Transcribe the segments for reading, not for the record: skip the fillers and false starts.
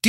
Do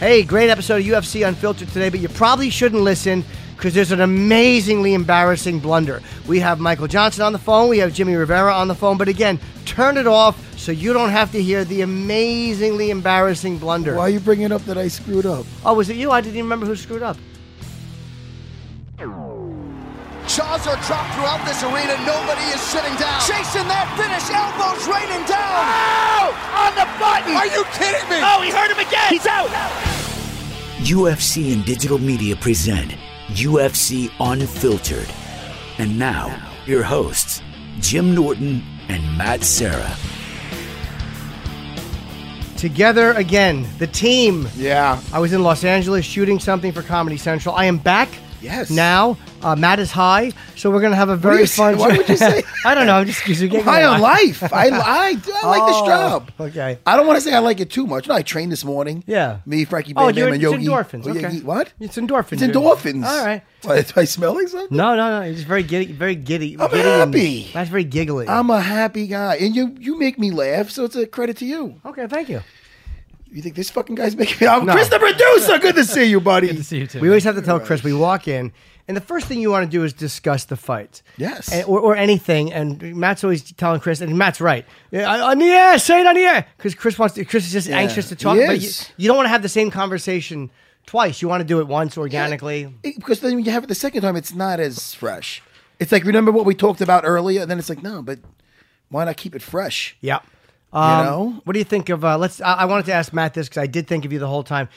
Hey, great episode of UFC Unfiltered today, but you probably shouldn't listen because there's an amazingly embarrassing blunder. We have Michael Johnson on the phone, we have Jimmy Rivera on the phone, but again, turn it off so you don't have to hear the amazingly embarrassing blunder. Why are you bringing up that I screwed up? Oh, was it you? I didn't even remember who screwed up. Jaws are dropped throughout this arena, nobody is sitting down. Chasing that finish, elbows raining down. Ow! On the button! Are you kidding me? Oh, he hurt him again! He's out! UFC and digital media present UFC Unfiltered. And now, your hosts, Jim Norton and Matt Serra. Together again, the team. Yeah. I was in Los Angeles shooting something for Comedy Central. I am back. Yes. Now, Matt is high, so we're going to have a very fun... What would you say? I don't know. I'm just high on life. I like the strub. Okay. I don't want to say I like it too much. No, I trained this morning. Yeah. Me, Frankie, Bam, and Yogi. It's endorphins. Okay. Yogi, what? It's endorphins. It's endorphins. All right. What, am I smelling something? No. It's very giddy. I'm happy. That's very giggly. I'm a happy guy. And you make me laugh, so it's a credit to you. Okay, thank you. You think this fucking guy's making me... Chris the producer! Good to see you, buddy. Good to see you, too. We always have to tell Chris, we walk in, and the first thing you want to do is discuss the fight. Yes. Or anything, and Matt's always telling Chris, and Matt's right, on the air, say it on the air! Because Chris is just anxious to talk, but you don't want to have the same conversation twice. You want to do it once organically. Yeah. Because then when you have it the second time, it's not as fresh. It's like, remember what we talked about earlier? And then it's like, no, but why not keep it fresh? Yeah. What do you think of? I wanted to ask Matt this because I did think of you the whole time.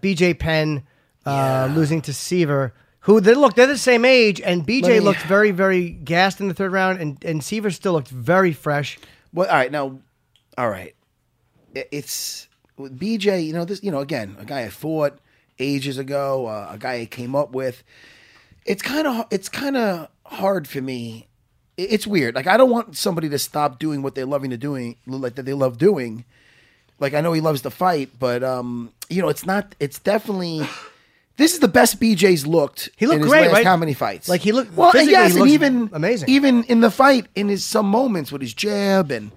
B.J. Penn losing to Seaver, who they're the same age, and B.J. looked very, very gassed in the third round, and Seaver still looked very fresh. Well, all right, now, all right, it's B.J. You know this. You know, again, a guy I fought ages ago, a guy I came up with. It's kind of hard for me. It's weird. Like, I don't want somebody to stop doing what they're loving to doing, like that they love doing. Like, I know he loves to fight, but it's not. It's definitely. This is the best BJ's looked. He looked in his great, last right? How many fights? Like, he looked well. Yes, he even amazing. Even in the fight, in his some moments with his jab and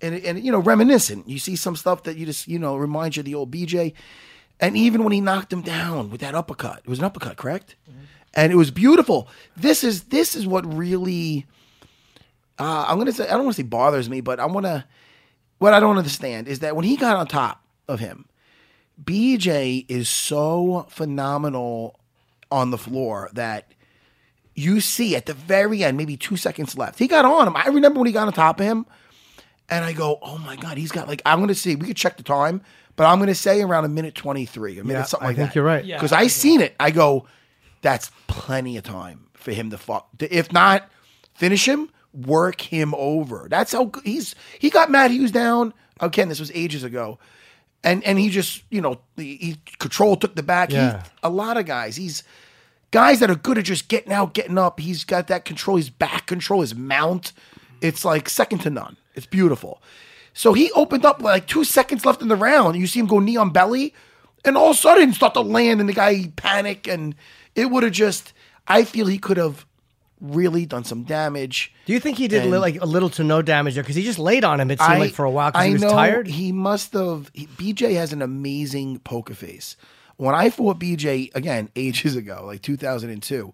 reminiscent. You see some stuff that you just reminds you of the old BJ. And even when he knocked him down with that uppercut, it was an uppercut, correct? Mm-hmm. And it was beautiful. This is what really. I'm gonna say I don't want to say bothers me, but what I don't understand is that when he got on top of him, BJ is so phenomenal on the floor that you see at the very end, maybe 2 seconds left. He got on him. I remember when he got on top of him, and I go, "Oh my God, he's got like." I'm gonna see. We could check the time, but I'm gonna say around 1:23, something like that. I think you're right because I seen it. I go, "That's plenty of time for him to fuck. If not, finish him." Work him over. That's how he got Matt Hughes down. Again, this was ages ago. And he just, took the back. Yeah. A lot of guys. He's guys that are good at just getting out, getting up. He's got that control, his back control, his mount. It's like second to none. It's beautiful. So he opened up like 2 seconds left in the round. You see him go knee on belly, and all of a sudden start to land, and the guy panicked, and it would have just, I feel he could have really done some damage. Do you think he did like a little to no damage there? Because he just laid on him, it seemed like for a while because he was tired. He must have. BJ has an amazing poker face. When I fought BJ again ages ago, like 2002, wow.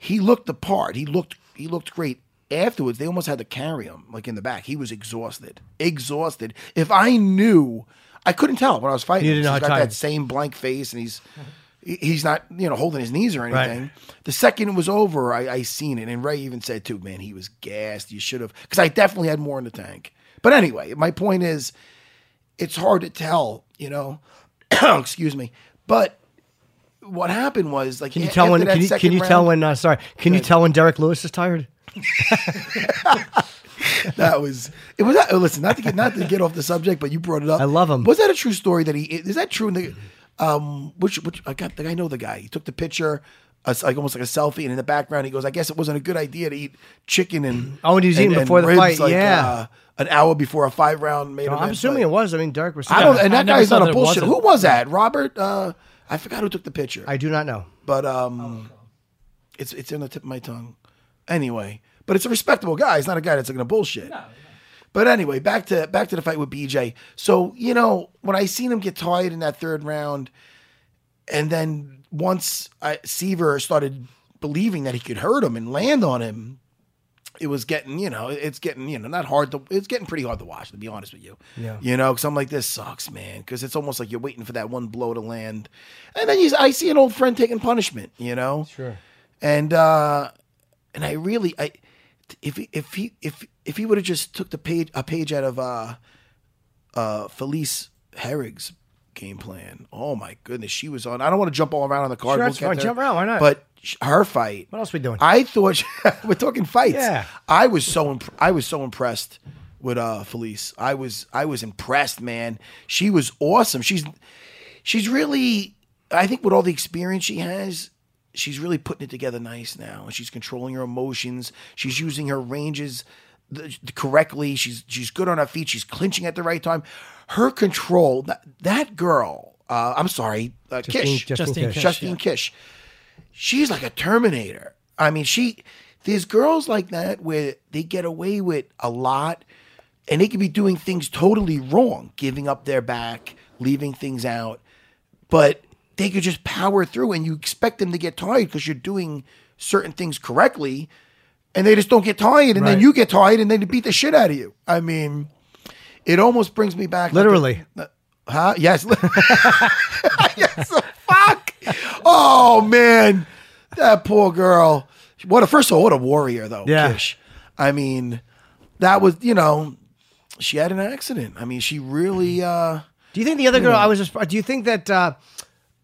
He looked the part. He looked great afterwards, they almost had to carry him, like, in the back. He was exhausted. If I knew, I couldn't tell when I was fighting. He's got that same blank face, and he's not, you know, holding his knees or anything. Right. The second it was over, I seen it, and Ray even said too, man, he was gassed. You should have, because I definitely had more in the tank. But anyway, my point is, it's hard to tell, you know. Excuse me, but. What happened was, like, can you tell when? Can you tell when Derrick Lewis is tired? It was. Listen, not to get off the subject, but you brought it up. I love him. Was that a true story that he is that true? In the, I know the guy. He took the picture, like almost like a selfie, and in the background he goes, "I guess it wasn't a good idea to eat chicken and and he was eating before the fight, like, yeah." An hour before a 5-round main event. I'm assuming it was. I mean, Derrick was. That guy's on a bullshit. Who was that? Robert. I forgot who took the picture. I do not know. But it's in the tip of my tongue. Anyway, but it's a respectable guy. He's not a guy that's going to bullshit. No. But anyway, back to the fight with BJ. So, you know, when I seen him get tired in that third round, and then once Seaver started believing that he could hurt him and land on him, it was getting, you know, it's getting pretty hard to watch, to be honest with you. Yeah. You know, because I'm like, this sucks, man. Because it's almost like you're waiting for that one blow to land. And then I see an old friend taking punishment, you know? Sure. And I really, if he would have just took a page out of Felice Herrig's game plan. Oh my goodness, she was on. I don't want to jump all around on the card. Sure, that's fine. Jump around, why not? But her fight. What else are we doing? I thought we're talking fights. Yeah. I was so impressed with Felice. I was impressed, man. She was awesome. She's really, I think with all the experience she has, she's really putting it together nice now. And she's controlling her emotions. She's using her ranges correctly. She's good on her feet. She's clinching at the right time. Her control, that girl, Justine Kish. She's like a Terminator. I mean, there's girls like that where they get away with a lot, and they could be doing things totally wrong, giving up their back, leaving things out, but they could just power through, and you expect them to get tired because you're doing certain things correctly, and they just don't get tired, and then you get tired, and then they beat the shit out of you. I mean, it almost brings me back. Literally. Yes. Yes. Fuck. Oh, man. That poor girl. First of all, what a warrior, though. Yeah. Kish. I mean, that was, you know, she had an accident. I mean, she really. Do you think the other girl, do you think that.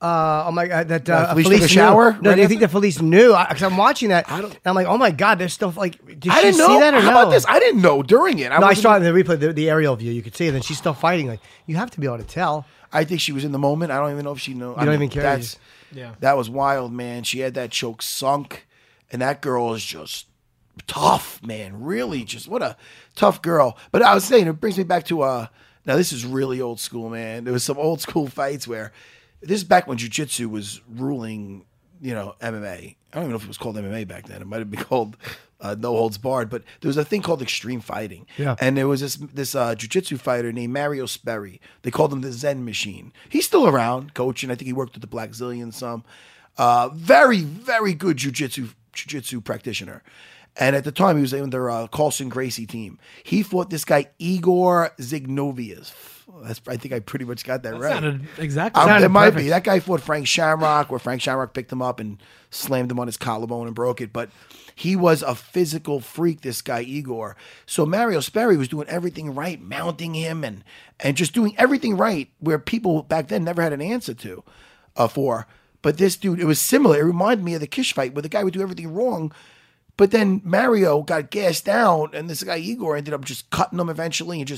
Oh my God! That Felice took a shower. No, do you think that Felice knew? Because I'm watching that, and I'm like, oh my God, there's stuff like. Did she see that or no? I didn't know during it. I saw it in the replay, the aerial view. You could see it, and she's still fighting. Like, you have to be able to tell. I think she was in the moment. I don't even know if she knew. I don't even care. That was wild, man. She had that choke sunk, and that girl is just tough, man. Really, just what a tough girl. But I was saying, it brings me back to now this is really old school, man. There was some old school fights where. This is back when jiu-jitsu was ruling, you know, MMA. I don't even know if it was called MMA back then. It might have been called No Holds Barred, but there was a thing called extreme fighting. Yeah. And there was this jiu-jitsu fighter named Mario Sperry. They called him the Zen Machine. He's still around coaching. I think he worked with the Blackzilians some. Very, very good jiu-jitsu practitioner. And at the time, he was in their Carlson Gracie team. He fought this guy, Igor Zinoviev. I think I pretty much got that right. Exactly. It might be. That guy fought Frank Shamrock, where Frank Shamrock picked him up and slammed him on his collarbone and broke it. But he was a physical freak, this guy, Igor. So Mario Sperry was doing everything right, mounting him and just doing everything right, where people back then never had an answer to for. But this dude, it was similar. It reminded me of the Kish fight, where the guy would do everything wrong. But then Mario got gassed out, and this guy Igor ended up just cutting him eventually, and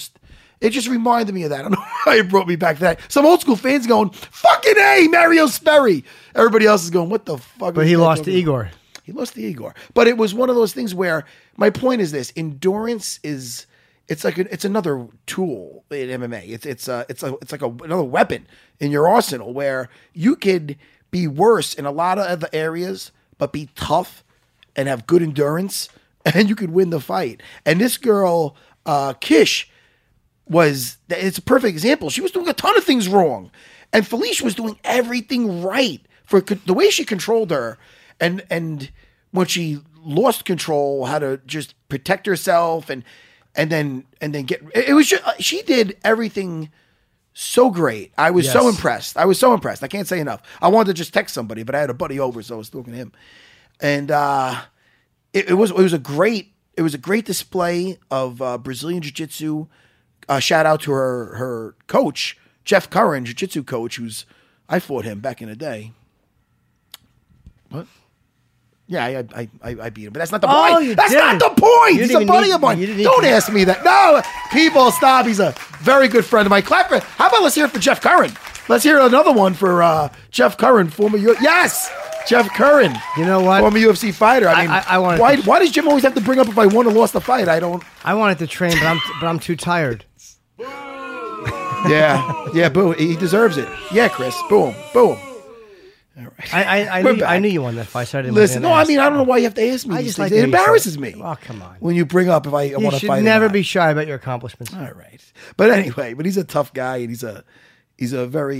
it just reminded me of that. I don't know why it brought me back to that. Some old school fans going, "Fucking A, Mario Sperry." Everybody else is going, "What the fuck?" But he lost to Igor. But it was one of those things where my point is this: endurance is it's another tool in MMA. It's like another weapon in your arsenal, where you could be worse in a lot of other areas, but be tough. And have good endurance, and you could win the fight. And this girl, Kish, it's a perfect example. She was doing a ton of things wrong. And Felice was doing everything right. For the way she controlled her. And when she lost control, how to just protect herself, and then get it was just, she did everything so great. I was so impressed. I was so impressed. I can't say enough. I wanted to just text somebody, but I had a buddy over, so I was talking to him, and it was a great display of Brazilian jiu-jitsu. Shout out to her coach, Jeff Curran, jiu-jitsu coach, I fought him back in the day. What? Yeah, I beat him, but that's not the point. Not the point. He's a buddy of mine. Don't ask me that. No, people, stop. He's a very good friend of mine. Clap for. How about let's hear it for Jeff Curran? Let's hear another one for Jeff Curran, former UFC. Yes, Jeff Curran. You know what? Former UFC fighter. I mean, why does Jim always have to bring up if I won or lost the fight? I wanted to train, but I'm too tired. Yeah, boo. He deserves it. Yeah, Chris. Boom. All right. I knew you won that fight, so I didn't listen. No, I mean, I don't know why you have to ask me. I just like it embarrasses me. Oh, come on! When you bring up if I want to fight, you should never be shy about your accomplishments. All right, but anyway, but he's a tough guy, and he's a very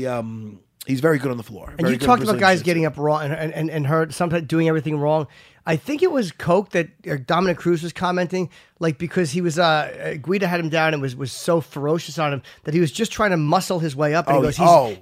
he's very good on the floor. And you talked about guys getting up raw and her sometimes doing everything wrong. I think it was Coke that Dominic Cruz was commenting, like, because he was Guida had him down and was so ferocious on him that he was just trying to muscle his way up. And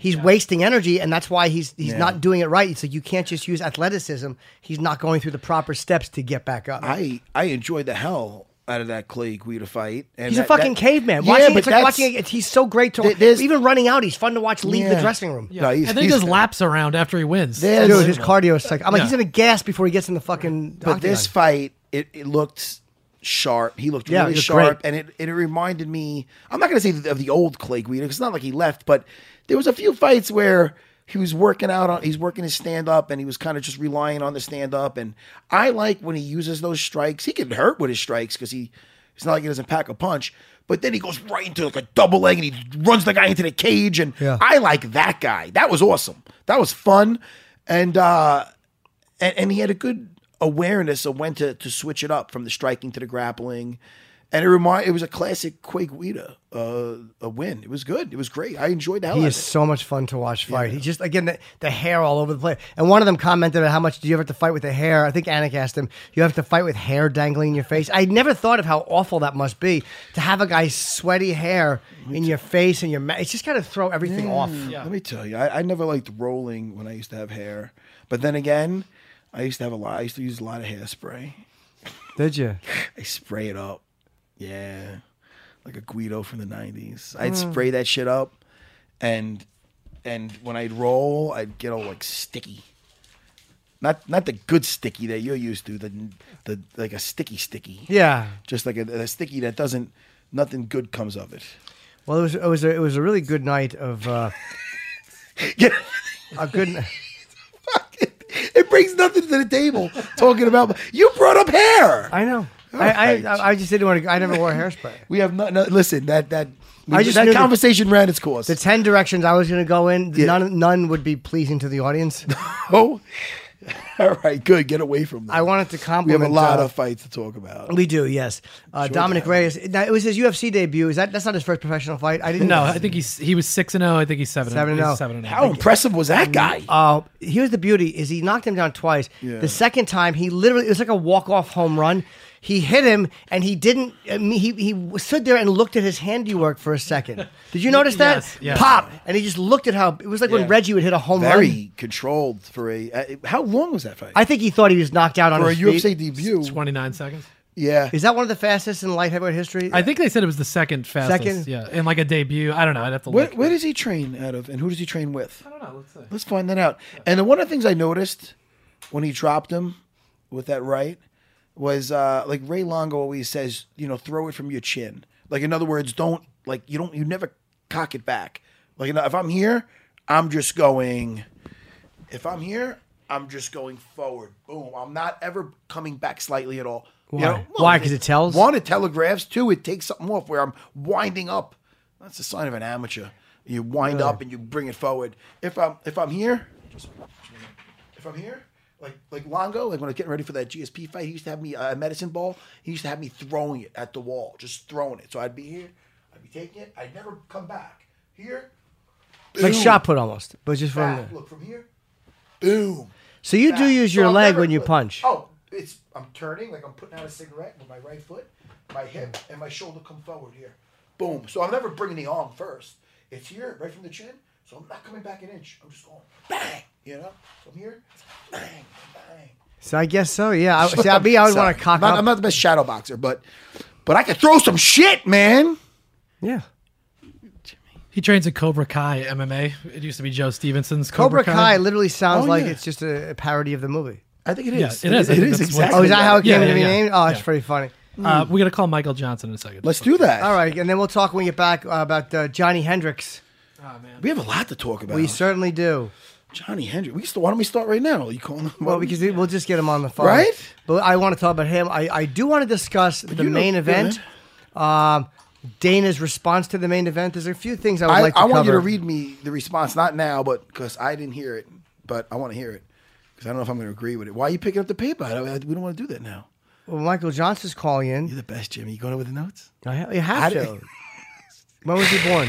he's wasting energy, and that's why he's not doing it right. It's like you can't just use athleticism. He's not going through the proper steps to get back up. I enjoyed the hell out of that Clay Guida fight. And he's a fucking caveman. Yeah, watching, but it's like watching it, he's so great to watch. Even running out, he's fun to watch leave the dressing room. Yeah. No, and then he does laps around after he wins. Dude, his cardio is like, I'm like, he's going to gas before he gets in the fucking octagon. But this fight, it looked sharp. He looked really sharp. Great. And it reminded me, I'm not going to say of the old Clay Guida, because it's not like he left, but there was a few fights where he was working out, he's working his stand-up, and he was kind of just relying on the stand-up. And I like when he uses those strikes. He can hurt with his strikes because it's not like he doesn't pack a punch. But then he goes right into like a double leg, and he runs the guy into the cage. And I like that guy. That was awesome. That was fun. And he had a good awareness of when to switch it up from the striking to the grappling. And it was a classic Clay Guida a win. It was good. It was great. I enjoyed that. He is so much fun to watch fight. Yeah. He just, again, the hair all over the place. And one of them commented on how much do you ever have to fight with the hair? I think Anik asked him, you have to fight with hair dangling in your face. I never thought of how awful that must be to have a guy's sweaty hair in your face and your mouth. It's just got to throw everything off. Yeah. Let me tell you, I never liked rolling when I used to have hair. But then again, I used to use a lot of hairspray. Did you? I spray it up. Yeah, like a Guido from the 90s. I'd spray that shit up, and when I'd roll, I'd get all like sticky. Not the good sticky that you're used to, the like a sticky. Yeah, just like a sticky that doesn't, nothing good comes of it. Well, it was a really good night of a good. It brings nothing to the table talking about. You brought up hair. I know. I just didn't want to. I never wore hairspray. We have no listen. That conversation ran its course. The 10 directions I was going to go in, none would be pleasing to the audience. Oh, all right, good. Get away from that. I wanted to compliment. We have a lot of fights to talk about. We do, yes. Sure, Dominic Reyes. Now, it was his UFC debut. Is that's not his first professional fight? I didn't know. I think he was 6-0. I think he's 7-0. How impressive was that guy? Here's the beauty: is he knocked him down twice. Yeah. The second time, he literally it was like a walk-off home run. He hit him, and he didn't. I mean, he stood there and looked at his handiwork for a second. Did you notice that? Yes. Pop, and he just looked at how it was like when Reggie would hit a home run. Very controlled for a. How long was that fight? I think he thought he was knocked out on his feet. For a UFC debut, 29 seconds. Yeah, is that one of the fastest in light heavyweight history? I think they said it was the second fastest. Yeah, in like a debut. I don't know. I'd have to look. Where does he train out of, and who does he train with? I don't know. Let's see. Let's find that out. And then one of the things I noticed when he dropped him with that right. Was like Ray Longo always says, throw it from your chin. Like, in other words, you never cock it back. Like, if I'm here, I'm just going forward. Boom. I'm not ever coming back slightly at all. Why? Why? Because it tells? One, it telegraphs. Two, it takes something off where I'm winding up. That's a sign of an amateur. You wind up and you bring it forward. If I'm here. Like Longo, like when I was getting ready for that GSP fight, he used to have me a medicine ball. He used to have me throwing it at the wall, just throwing it. So I'd be here, I'd be taking it. I'd never come back. Here, boom. Like shot put almost, but just from there. Look from here, boom. So you do use your leg when you punch. Oh, it's, I'm turning, like I'm putting out a cigarette with my right foot, my hip, and my shoulder come forward here. Boom. So I'm never bringing the arm first. It's here, right from the chin, so I'm not coming back an inch. I'm just going, bang, you know? So I'm here, bang, bang. So I guess so, yeah. I would want to cock up. I'm not the best shadow boxer, but I can throw some shit, man. Yeah. He trains at Cobra Kai MMA. It used to be Joe Stevenson's Cobra Kai. Cobra Kai literally sounds like it's just a parody of the movie. I think it is. Yeah, it is. It is exactly. Oh, is that how it came to be named? Oh, that's pretty funny. We're going to call Michael Johnson in a second. Let's do that. All right, and then we'll talk when we get back about Johnny Hendricks. Oh, man. We have a lot to talk about. We certainly do. Johnny Hendricks. Why don't we start right now? Are you calling him? Well, because we'll just get him on the phone. Right? But I want to talk about him. I do want to discuss the main event. Dana's response to the main event. There's a few things I would like to cover. I want you to read me the response, not now, but because I didn't hear it, but I want to hear it because I don't know if I'm going to agree with it. Why are you picking up the paper? We don't want to do that now. Well, Michael Johnson's calling in. You're the best, Jimmy. You going over the notes? You have to. When was he born?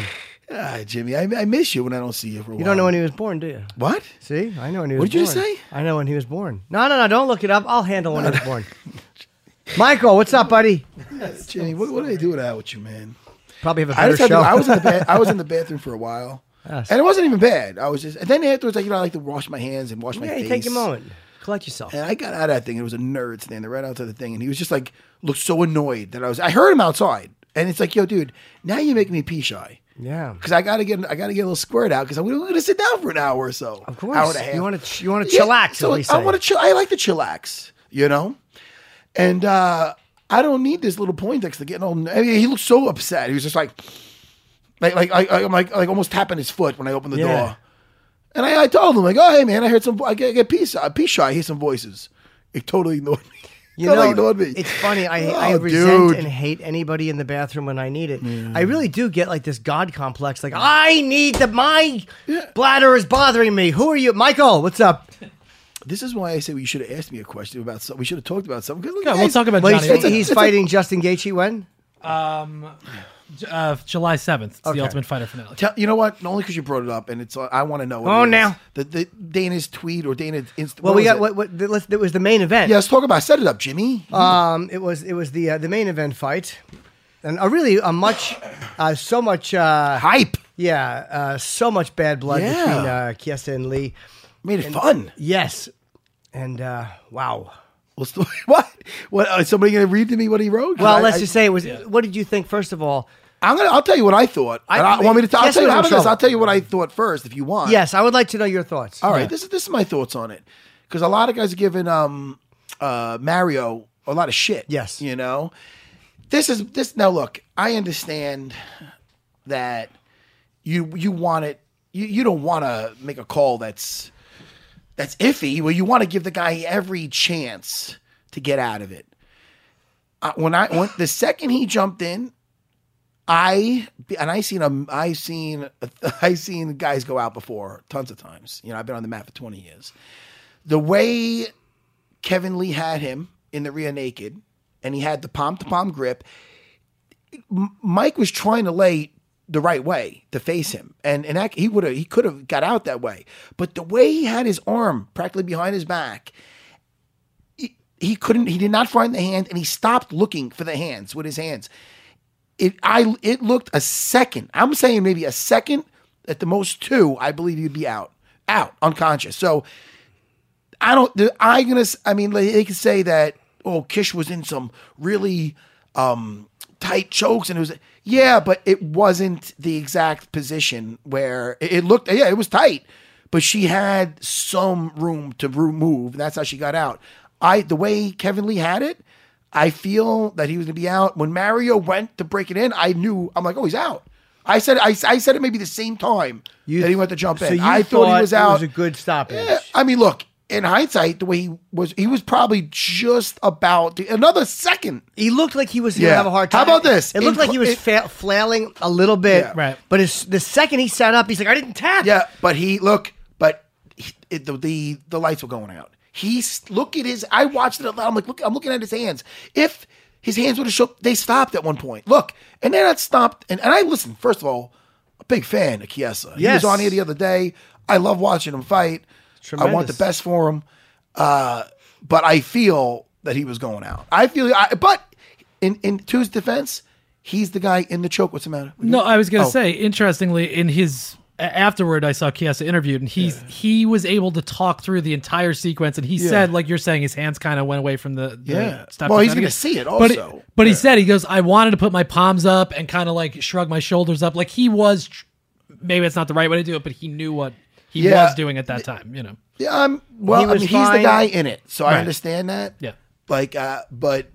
Ah, Jimmy, I miss you when I don't see you for a while. You don't know when he was born, do you? What? See? I know when he was born. What did you say? I know when he was born. No, don't look it up. I'll handle when he was born. Michael, what's up, buddy? Yes, Jimmy, what do they do without with you, man? Probably have a better show. I was in the bathroom for a while, and it wasn't even bad. I was just, and then afterwards, I like to wash my hands and wash my face. Yeah, take a moment, collect yourself. And I got out of that thing. It was a nerd standing right outside the thing, and he was just like looked so annoyed that I heard him outside, and it's like, yo, dude, now you're making me pee shy. Yeah, because I gotta get a little squirt out because I'm gonna sit down for an hour or so. Of course, hour and a half. You want to chillax? So like, I want to chill. I like to chillax. You know. And I don't need this little Poindexter getting all. I mean, he looked so upset. He was just like I'm almost tapping his foot when I opened the door. And I told him like, oh hey man, I heard some. I get peace shy. I hear some voices. It totally ignored me. You know, it's funny. I resent and hate anybody in the bathroom when I need it. Mm. I really do get like this God complex. Like I need my bladder is bothering me. Who are you, Michael? What's up? This is why I say you should have asked me a question about something. We should have talked about something. Yeah, we'll talk about Johnny. He's fighting Justin Gaethje when? July 7th. It's the Ultimate Fighter finale. You know what? Only because you brought it up, and it's I want to know. What now. The Dana's tweet or Dana's Instagram. Well, it was the main event. Yeah, let's talk about it. Set it up, Jimmy. It was the main event fight. And so much hype. Yeah, so much bad blood between Chiesa and Lee. Made it fun. Yes. And wow. What? Is somebody going to read to me what he wrote? Well, let's just say it was. Yeah. What did you think, first of all? I'll tell you what I thought. I'll tell you what I thought first, if you want. Yes, I would like to know your thoughts. All right. Yeah. This is my thoughts on it. Because a lot of guys are giving Mario a lot of shit. Yes. You know? This is. Now, look, I understand that you want it. You don't want to make a call that's iffy. Well, you want to give the guy every chance to get out of it. When the second he jumped in, I seen guys go out before tons of times. You know, I've been on the mat for 20 years. The way Kevin Lee had him in the rear naked, and he had the palm-to-palm grip. Mike was trying to lay the right way to face him, and he could have got out that way, but the way he had his arm practically behind his back, he did not find the hand, and he stopped looking for the hands with his hands. It looked a second. I'm saying maybe a second, at the most two. I believe he'd be out unconscious. So they could say that Kish was in some really tight chokes, and it was. Yeah, but it wasn't the exact position where it looked. Yeah, it was tight, but she had some room to move. And that's how she got out. The way Kevin Lee had it, I feel that he was going to be out. When Mario went to break it in, I knew. I'm like, oh, he's out. I said it maybe the same time that he went to jump in. I thought he was out. It was a good stoppage. Yeah, I mean, look. In hindsight, the way he was probably just about another second. He looked like he was going to have a hard time. How about this? It looked like he was flailing a little bit, right? But the second he sat up, he's like, "I didn't tap." Yeah, but the lights were going out. I watched it a lot. I'm like, look, I'm looking at his hands. If his hands would have shook, they stopped at one point. Look, and they're not stopped. And I listen. First of all, a big fan of Chiesa. Yes. He was on here the other day. I love watching him fight. Tremendous. I want the best for him, but I feel that he was going out. I feel, but in Tu's defense, he's the guy in the choke. What's the matter? No, I was going to say, interestingly, in his afterward, I saw Chiesa interviewed, and he was able to talk through the entire sequence, and he said, like you're saying, his hands kind of went away from the stuff. Well, he's going to see it also. But he said, he goes, I wanted to put my palms up and kind of like shrug my shoulders up. Like he was, maybe it's not the right way to do it, but he knew what he was doing at that time, you know? Yeah, well, I mean, he's the guy in it, so I understand that. Yeah. Like, but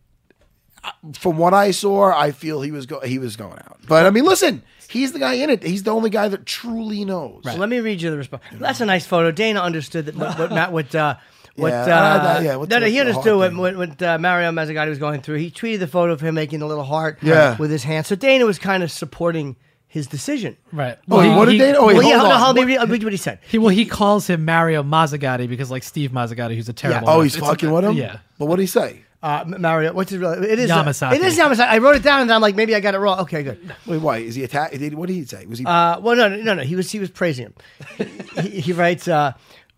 from what I saw, I feel he was going out. But I mean, listen, he's the guy in it. He's the only guy that truly knows. Right. So let me read you the response. That's a nice photo. Dana understood that. He understood what Mario Mazzucati was going through. He tweeted the photo of him making a little heart with his hand. So Dana was kind of supporting his decision. Right. Well, I'll read what he said. He calls him Mario Mazzucati because, like, Steve Mazzucati, who's a terrible man. Oh, he's fucking with him? Yeah. But what did he say? Mario, what's his real name? It is Yamasaki. It is Yamasaki. I wrote it down, and I'm like, maybe I got it wrong. Okay, good. Wait, why is he attacked? What did he say? Was he? Well, no. He was praising him. he writes,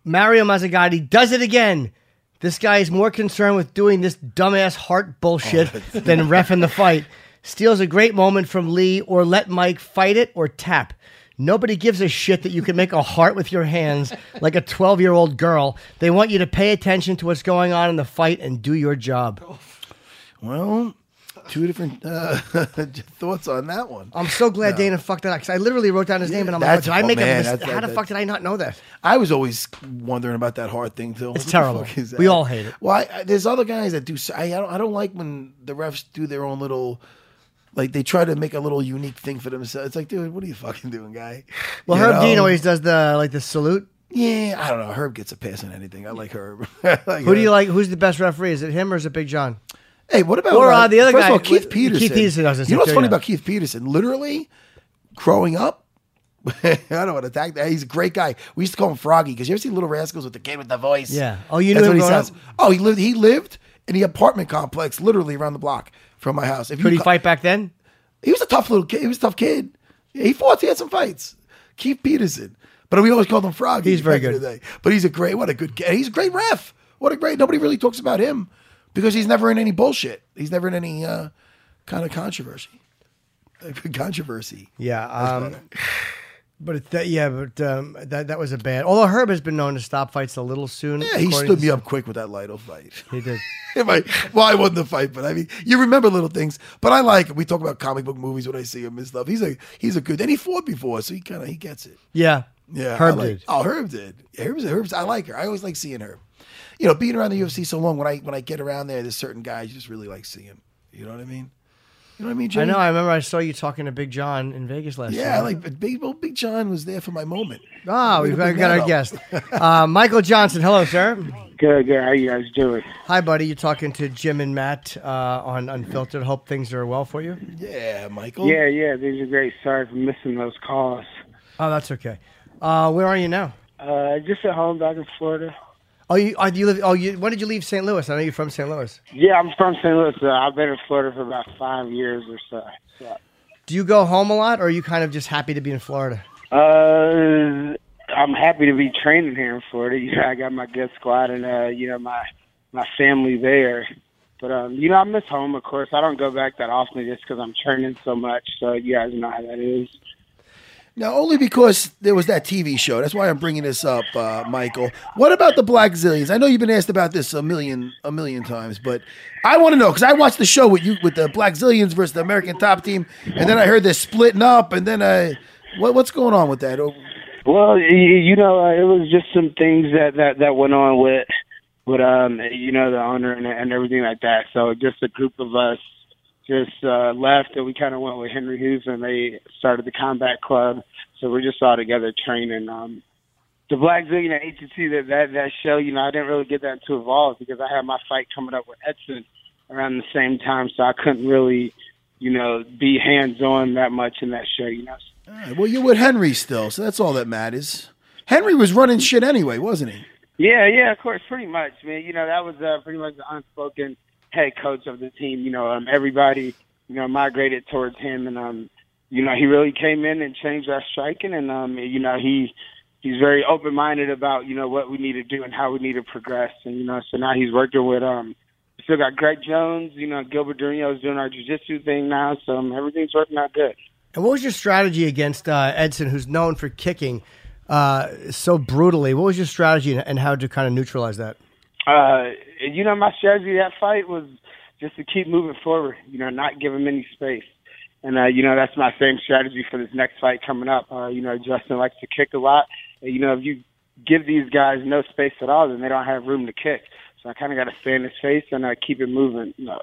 Mario Mazzucati does it again. This guy is more concerned with doing this dumbass heart bullshit than reffing the fight. Steals a great moment from Lee, or let Mike fight it or tap. Nobody gives a shit that you can make a heart with your hands like a 12-year-old girl. They want you to pay attention to what's going on in the fight and do your job. Well, two different thoughts on that one. I'm so glad Dana fucked that up, because I literally wrote down his name, and I'm like, how the fuck did I not know that? I was always wondering about that hard thing too. It's terrible. We all hate it. Well, there's other guys that do. I don't like when the refs do their own little. Like, they try to make a little unique thing for themselves. It's like, dude, what are you fucking doing, guy? Well, Herb Dean always does the salute. Yeah, I don't know. Herb gets a pass on anything. I like Herb. Who do you like? Who's the best referee? Is it him or is it Big John? Hey, what about the other guy? First of all, Keith Peterson. Keith Peterson does this. You know what's funny about Keith Peterson? Literally, growing up, I don't want to attack that. He's a great guy. We used to call him Froggy, because you ever see Little Rascals with the kid with the voice? Yeah. Oh, you knew him growing up? Oh, he lived in the apartment complex literally around the block from my house. Could he fight back then? He was a tough little kid. He was a tough kid. He fought. He had some fights. Keith Peterson. But we always called him Froggy. He's very good. But he's what a good kid. He's a great ref. Nobody really talks about him because he's never in any bullshit. He's never in any kind of controversy. Yeah. That was a bad. Although Herb has been known to stop fights a little soon. Yeah, he stood me up quick with that Lytle fight. He did. I won the fight, but I mean, you remember little things. But I like. We talk about comic book movies when I see him and stuff. He's a good. And he fought before, so he gets it. Yeah, yeah. Herb did. Oh, Herb did. Herb's. I like her. I always like seeing her. You know, being around the UFC so long, when I get around there, there's certain guys you just really like seeing. You know what I mean? You know what I mean, Jimmy? I know. I remember I saw you talking to Big John in Vegas last year. Yeah, like Big John was there for my moment. Oh, we've got our guest. Michael Johnson. Hello, sir. Good. How you guys doing? Hi, buddy. You're talking to Jim and Matt on Unfiltered. Hope things are well for you. Yeah, Michael. Yeah. These are great. Sorry for missing those calls. Oh, that's okay. Where are you now? Just at home back in Florida. Oh, when did you leave St. Louis? I know you're from St. Louis. Yeah, I'm from St. Louis. I've been in Florida for about 5 years or so. Do you go home a lot, or are you kind of just happy to be in Florida? I'm happy to be training here in Florida. You know, I got my guest squad and, my family there. But, I miss home, of course. I don't go back that often just because I'm training so much. So you guys know how that is. Now, only because there was that TV show. That's why I'm bringing this up, Michael. What about the Blackzilians? I know you've been asked about this a million times, but I want to know, because I watched the show with the Blackzilians versus the American Top Team, and then I heard they're splitting up, and then what's going on with that? Well, it was just some things that went on with the owner and everything like that. So just a group of us just left, and we kind of went with Henry Hughes, and they started the Combat Club. So we're just all together training. The Blackzilian at ATT, that show, I didn't really get that too involved because I had my fight coming up with Edson around the same time, so I couldn't really, be hands-on that much in that show, All right, well, you're with Henry still, so that's all that matters. Henry was running shit anyway, wasn't he? Yeah, of course, pretty much. I mean, that was pretty much the unspoken head coach of the team. Everybody, migrated towards him, and he really came in and changed our striking, and he's very open-minded about what we need to do and how we need to progress, and so now he's working with still got Greg Jones. You know, Gilbert Durino is doing our jiu-jitsu thing now, so everything's working out good. And what was your strategy against Edson, who's known for kicking so brutally? What was your strategy and how to kind of neutralize that? You know, my strategy that fight was just to keep moving forward, you know, not give him any space. And, you know, that's my same strategy for this next fight coming up. You know, Justin likes to kick a lot. And, you know, if you give these guys no space at all, then they don't have room to kick. So I kind of got to stay in his face and keep it moving. You know,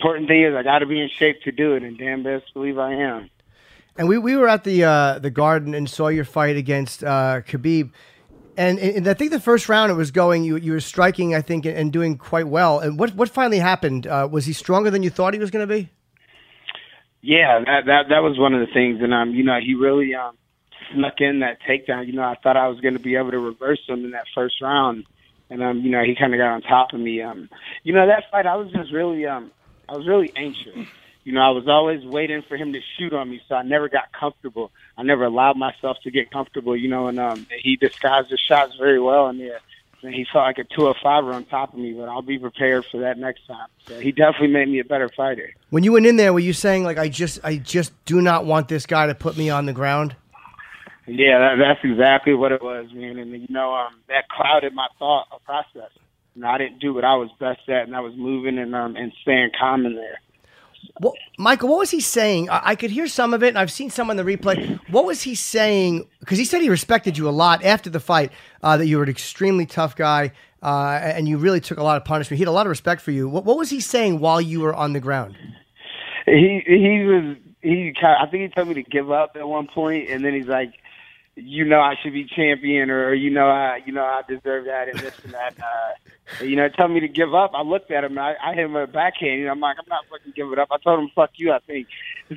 important thing is I got to be in shape to do it, and damn best believe I am. And we were at the Garden and saw your fight against Khabib. And I think the first round it was going, you were striking, I think, and doing quite well. And what finally happened? Was he stronger than you thought he was going to be? Yeah, that was one of the things. And, you know, he really snuck in that takedown. You know, I thought I was going to be able to reverse him in that first round. And, you know, he kind of got on top of me. You know, that fight, I was just really I was really anxious. You know, I was always waiting for him to shoot on me, so I never got comfortable. I never allowed myself to get comfortable, you know, and he disguised his shots very well in there. And he felt like a 205er on top of me, but I'll be prepared for that next time. So he definitely made me a better fighter. When you went in there, were you saying, like, I just do not want this guy to put me on the ground? Yeah, that's exactly what it was, man. And, you know, that clouded my thought process. You know, I didn't do what I was best at, and I was moving and staying calm in there. Well, Michael, what was he saying? I could hear some of it, and I've seen some on the replay. What was he saying? Because he said he respected you a lot after the fight, that you were an extremely tough guy, and you really took a lot of punishment. He had a lot of respect for you. What was he saying while you were on the ground? I think he told me to give up at one point, and then he's like, you know, I should be champion, or you know I deserve that, and this and that. You know, tell me to give up. I looked at him, and I hit him a backhand. You know, I'm like, I'm not fucking giving up. I told him, "Fuck you," I think. So,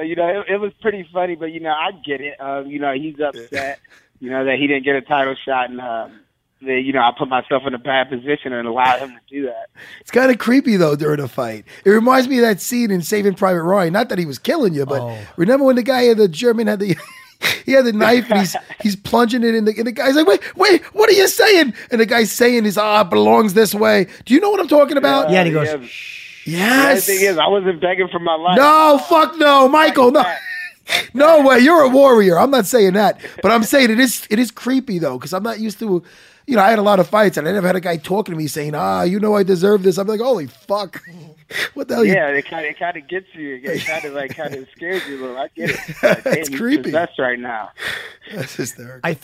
you know, it was pretty funny, but you know, I get it. You know, he's upset. You know that he didn't get a title shot, and that, you know, I put myself in a bad position and allowed him to do that. It's kind of creepy though during a fight. It reminds me of that scene in Saving Private Ryan. Not that he was killing you, but remember when the guy had the German had the. He had the knife, and he's plunging it in the. And the guy's like, "Wait, what are you saying?" And the guy's saying, "Is it belongs this way." Do you know what I'm talking about? Yeah, and he goes, yeah. "Yes." The thing is, I wasn't begging for my life. No, fuck no, Michael, no, no way. You're a warrior. I'm not saying that, but I'm saying it is creepy though, because I'm not used to. You know, I had a lot of fights, and I never had a guy talking to me saying, you know, I deserve this. I'm like, holy fuck. What the hell? Yeah, it kind of gets you. It kind of scares you a little. I get it. It's creepy. That's right now. That's hysterical. I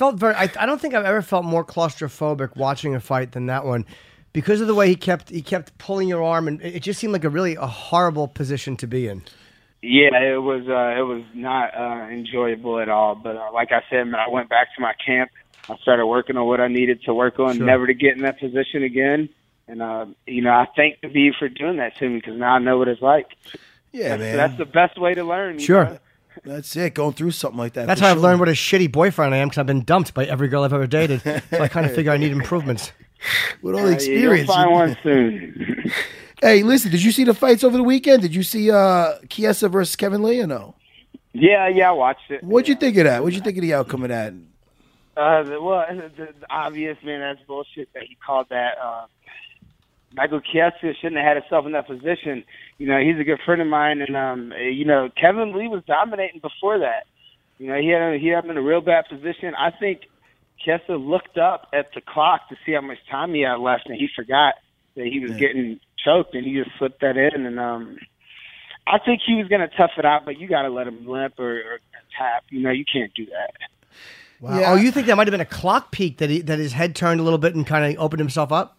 don't think I've ever felt more claustrophobic watching a fight than that one, because of the way he kept pulling your arm, and it just seemed like a really horrible position to be in. Yeah, it was not enjoyable at all. But like I said, man, I went back to my camp. I started working on what I needed to work on, never to get in that position again. And, you know, I thank the B for doing that to me, because now I know what it's like. Yeah, man. That's the best way to learn. Sure. You know? That's it, going through something like that. That's how I've learned what a shitty boyfriend I am, because I've been dumped by every girl I've ever dated. So I kind of figure I need improvements. With all the experience. Yeah, you'll find one soon. Hey, listen, did you see the fights over the weekend? Did you see Chiesa versus Kevin Lee or no? Yeah, I watched it. What'd you think of that? What'd you think of the outcome of that? Well, the obvious, man, that's bullshit that he called that. Michael Chiesa shouldn't have had himself in that position. You know, he's a good friend of mine, and, you know, Kevin Lee was dominating before that. You know, he had him in a real bad position. I think Chiesa looked up at the clock to see how much time he had left, and he forgot that he was getting choked, and he just slipped that in. And I think he was going to tough it out, but you got to let him limp or tap. You know, you can't do that. Wow. Yeah. Oh, you think that might have been a clock peak that his head turned a little bit and kind of opened himself up?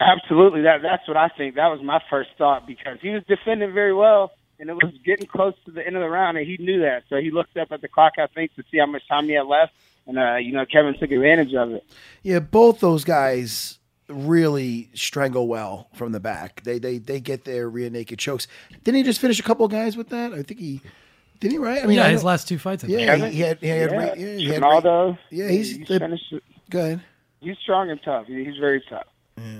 Absolutely. That's what I think. That was my first thought, because he was defending very well, and it was getting close to the end of the round, and he knew that. So he looked up at the clock, I think, to see how much time he had left, and, you know, Kevin took advantage of it. Yeah, both those guys really strangle well from the back. They get their rear naked chokes. Didn't he just finish a couple of guys with that? I think he... Didn't he, right? I mean, his last two fights. He had Ronaldo. Yeah, he's finished. Go ahead. He's strong and tough. He's very tough. Yeah.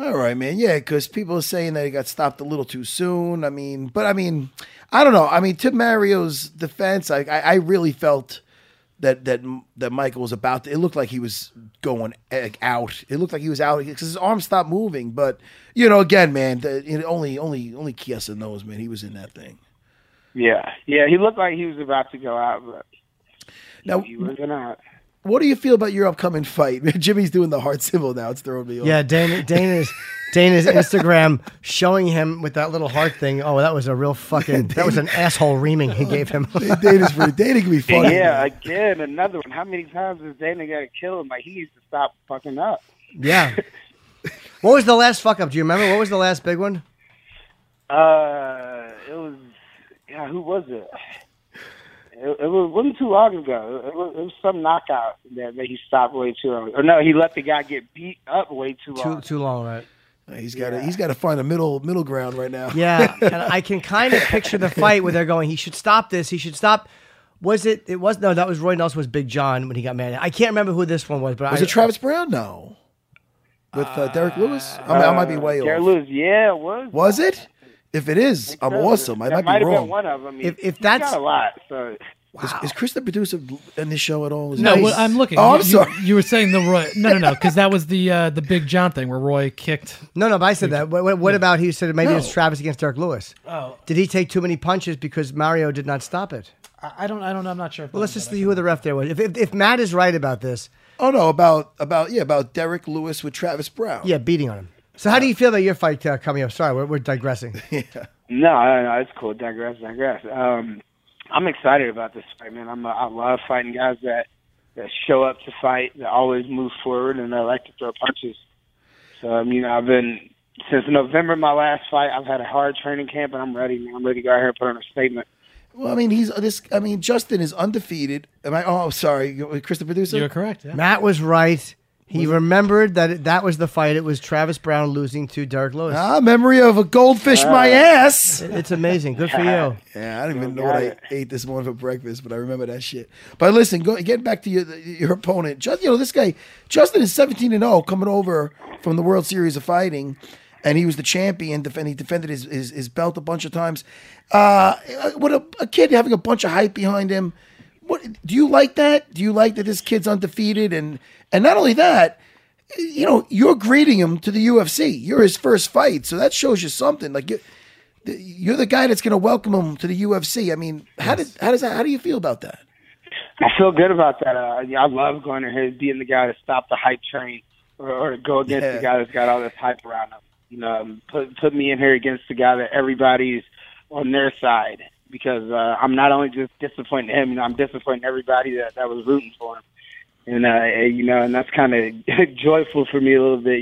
All right, man. Yeah, because people are saying that he got stopped a little too soon. I mean, I don't know. I mean, to Mario's defense, I really felt that Michael was about to, it looked like he was going out. It looked like he was out because his arm stopped moving. But, you know, again, man, only Chiesa knows, man. He was in that thing. Yeah, he looked like he was about to go out, but he wasn't out. What do you feel about your upcoming fight? Jimmy's doing the heart symbol now. It's throwing me off. Yeah, Dana's Instagram showing him with that little heart thing. Oh, that was a real fucking... Yeah, that was an asshole reaming he gave him. Dana can be funny. Yeah, man. Again, another one. How many times has Dana got to kill him? Like, he needs to stop fucking up. Yeah. What was the last fuck up? Do you remember? What was the last big one? It was... Yeah, who was it? It wasn't too long ago. It was some knockout that he stopped way too long. Or no, he let the guy get beat up way too long. Too long, right? He's got to find a middle ground right now. Yeah, and I can kind of picture the fight where they're going, he should stop this. He should stop. That was Roy Nelson was Big John when he got mad. I can't remember who this one was, but was it Travis Brown? No, with Derrick Lewis. I might be way off. Derrick Lewis, yeah, was it? If it is, I'm awesome. I might be wrong. Been one of them. If that's got a lot, so. Wow. Is Chris the producer in this show at all? No, nice. Well, I'm looking. Oh, I'm sorry. You were saying the Roy. No, because that was the Big John thing where Roy kicked. No, but I said that. What about he said maybe it's Travis against Derrick Lewis? Oh, did he take too many punches because Mario did not stop it? I don't. I'm not sure. Well, let's just see who the ref there was. If Matt is right about this. Oh no, about Derrick Lewis with Travis Brown. Yeah, beating on him. So how do you feel about your fight coming up? Sorry, we're digressing. Yeah. No, it's cool. Digress. I'm excited about this fight, man. I love fighting guys that show up to fight, that always move forward, and they like to throw punches. So, I've been, since November, my last fight, I've had a hard training camp, and I'm ready, man. I'm ready to go out here and put on a statement. Well, Justin is undefeated. Sorry, Chris the producer? You're correct, yeah. Matt was right. He remembered that was the fight. It was Travis Brown losing to Derrick Lewis. Memory of a goldfish, my ass. It's amazing. Good for you. Yeah, I don't even know what I ate this morning for breakfast, but I remember that shit. But listen, getting back to your opponent, this guy, Justin is 17-0 coming over from the World Series of Fighting, and he was the champion. He defended his belt a bunch of times. What a kid having a bunch of hype behind him. Do you like that? Do you like that this kid's undefeated? And not only that, you're greeting him to the UFC. You're his first fight, so that shows you something. Like you're the guy that's going to welcome him to the UFC. I mean, how do you feel about that? I feel good about that. I love going to here, being the guy to stop the hype train or to go against the guy that's got all this hype around him. Put me in here against the guy that everybody's on their side. Because I'm not only just disappointing him, I'm disappointing everybody that was rooting for him, and that's kind of joyful for me a little bit.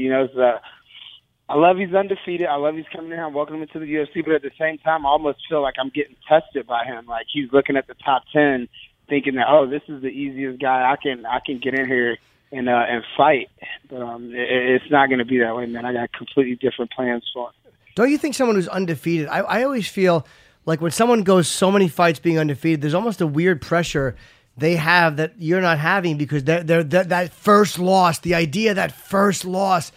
I love he's undefeated. I love he's coming in. I'm welcoming him to the UFC, but at the same time, I almost feel like I'm getting tested by him. Like he's looking at the top 10, thinking that this is the easiest guy I can get in here and fight. But it's not going to be that way, man. I got completely different plans for him. Don't you think someone who's undefeated? I always feel. Like when someone goes so many fights being undefeated, there's almost a weird pressure they have that you're not having because that first loss, the idea of that first loss.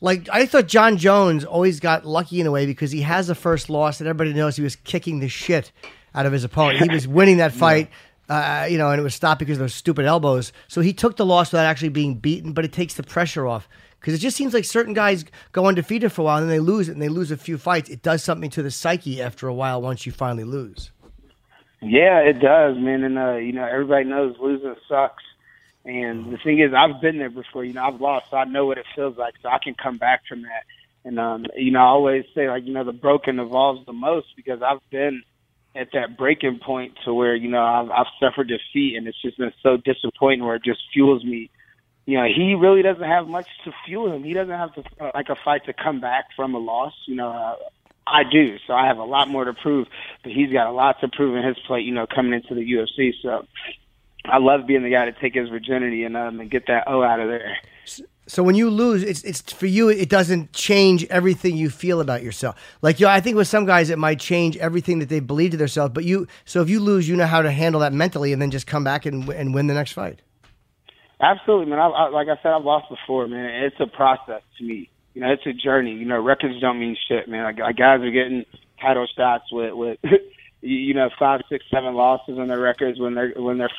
Like I thought John Jones always got lucky in a way because he has a first loss and everybody knows he was kicking the shit out of his opponent. He was winning that fight, and it was stopped because of those stupid elbows. So he took the loss without actually being beaten, but it takes the pressure off. Because it just seems like certain guys go undefeated for a while and then they lose it and they lose a few fights. It does something to the psyche after a while once you finally lose. Yeah, it does, man. And, everybody knows losing sucks. And the thing is, I've been there before. I've lost, so I know what it feels like. So I can come back from that. And, I always say, like, the broken evolves the most because I've been at that breaking point to where, I've suffered defeat and it's just been so disappointing where it just fuels me. He really doesn't have much to fuel him. He doesn't have a fight to come back from a loss. I do, so I have a lot more to prove. But he's got a lot to prove in his plate, coming into the UFC. So I love being the guy to take his virginity and get that O out of there. So when you lose, it's for you, it doesn't change everything you feel about yourself. Like, I think with some guys, it might change everything that they believe to themselves. But so if you lose, you know how to handle that mentally and then just come back and win the next fight. Absolutely, man. I, like I said, I've lost before, man. It's a process to me. It's a journey. Records don't mean shit, man. Like, guys are getting title shots with you know, 5, 6, 7 losses on their records when they're 500.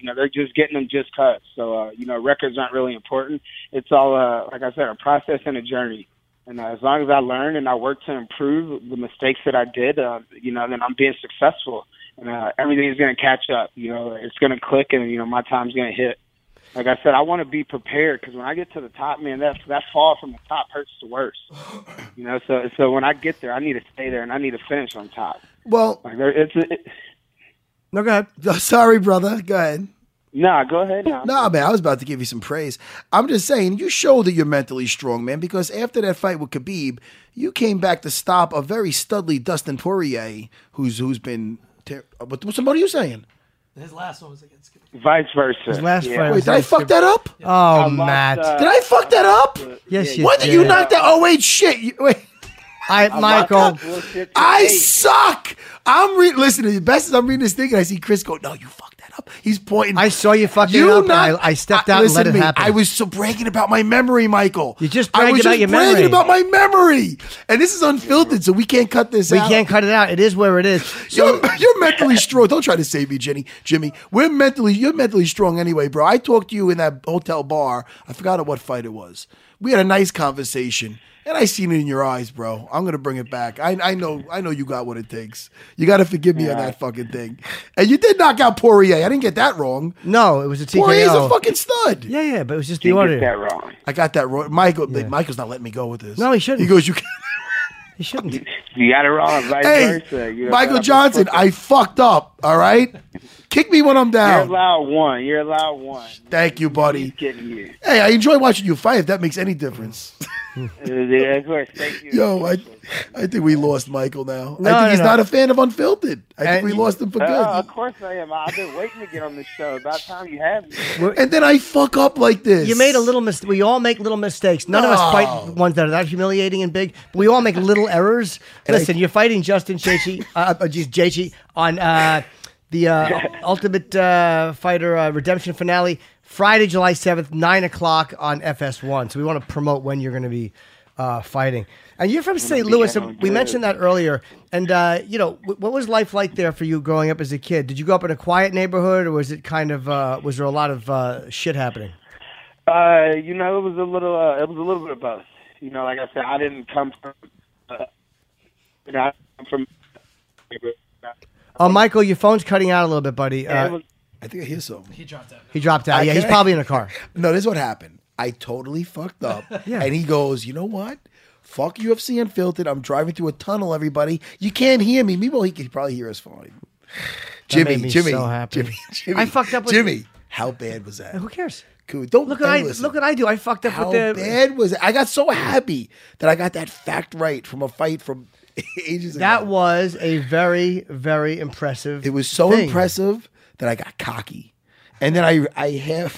You know, they're just getting them just cut. So you know, records aren't really important. It's all like I said, a process and a journey. And as long as I learn and I work to improve the mistakes that I did, you know, then I'm being successful. And everything is going to catch up. You know, it's going to click, and you know, my time's going to hit. Like I said, I want to be prepared, because when I get to the top, man, that fall from the top hurts the worst. You know, so when I get there, I need to stay there, and I need to finish on top. Well, like no, go ahead. Sorry, brother. Go ahead. Nah, go ahead. Nah, man, I was about to give you some praise. I'm just saying, you show that you're mentally strong, man, because after that fight with Khabib, you came back to stop a very studly Dustin Poirier, who's been... What are you saying? His last one was against Khabib. Vice versa. His last fight. Wait, did I fuck that up? Yeah. Oh, Matt. Did I fuck that up? Yes, you did. What did you knock that? Oh, wait, shit. Wait. Michael, I suck. I'm listening. The best is I'm reading this thing and I see Chris go, no, you fucked that up. He's pointing. I saw you fucking up. I stepped out and let it happen. I was so bragging about my memory, Michael. You just bragging about your memory. I was just bragging about my memory. And this is unfiltered, so we can't cut this out. We can't cut it out. It is where it is. So you're mentally strong. Don't try to save me, Jimmy. You're mentally strong anyway, bro. I talked to you in that hotel bar. I forgot at what fight it was. We had a nice conversation. And I seen it in your eyes, bro. I'm gonna bring it back. I know you got what it takes. You gotta forgive me on that fucking thing. And you did knock out Poirier. I didn't get that wrong. No, it was a TKO. Poirier's a fucking stud. Yeah, but it was just the order. You got that wrong. I got that wrong. Michael's not letting me go with this. No, he shouldn't. He goes, you can't. He shouldn't. You got it wrong. Vice versa. You know, Michael Johnson, I fucked up. All right. Kick me when I'm down. You're allowed one. Thank you, buddy. Hey, I enjoy watching you fight. If that makes any difference. Yeah, of course. Thank you. Yo, I think we lost Michael now. No, I think he's not a fan of Unfiltered. I think we lost him for good. Of course I am. I've been waiting to get on this show. About time you have me. And then I fuck up like this. You made a little mistake. We all make little mistakes. None of us fight ones that are that humiliating and big. But we all make little errors. Listen, you're fighting Justin Gaethje, on the Ultimate Fighter Redemption finale. Friday, July 7th, 9 o'clock on FS1. So we want to promote when you're going to be fighting. And you're from St. Louis. We mentioned that earlier. And, you know, what was life like there for you growing up as a kid? Did you grow up in a quiet neighborhood, or was it kind of, was there a lot of shit happening? You know, it was a little bit of both. You know, like I said, I didn't come from, you know, I'm from. Oh, Michael, your phone's cutting out a little bit, buddy. I think I hear something. He dropped out. Yeah, he's probably in a car. No, this is what happened. I totally fucked up. And he goes, you know what? Fuck UFC Unfiltered. I'm driving through a tunnel, everybody. You can't hear me. Meanwhile, he could probably hear us fine. Jimmy, I fucked up with Jimmy. How bad was that? Who cares? Cool. Look what I do. I fucked up with that. How bad was it? I got so happy that I got that fact right from a fight from ages ago. That was a very, very impressive. It was so impressive that I got cocky. And then I read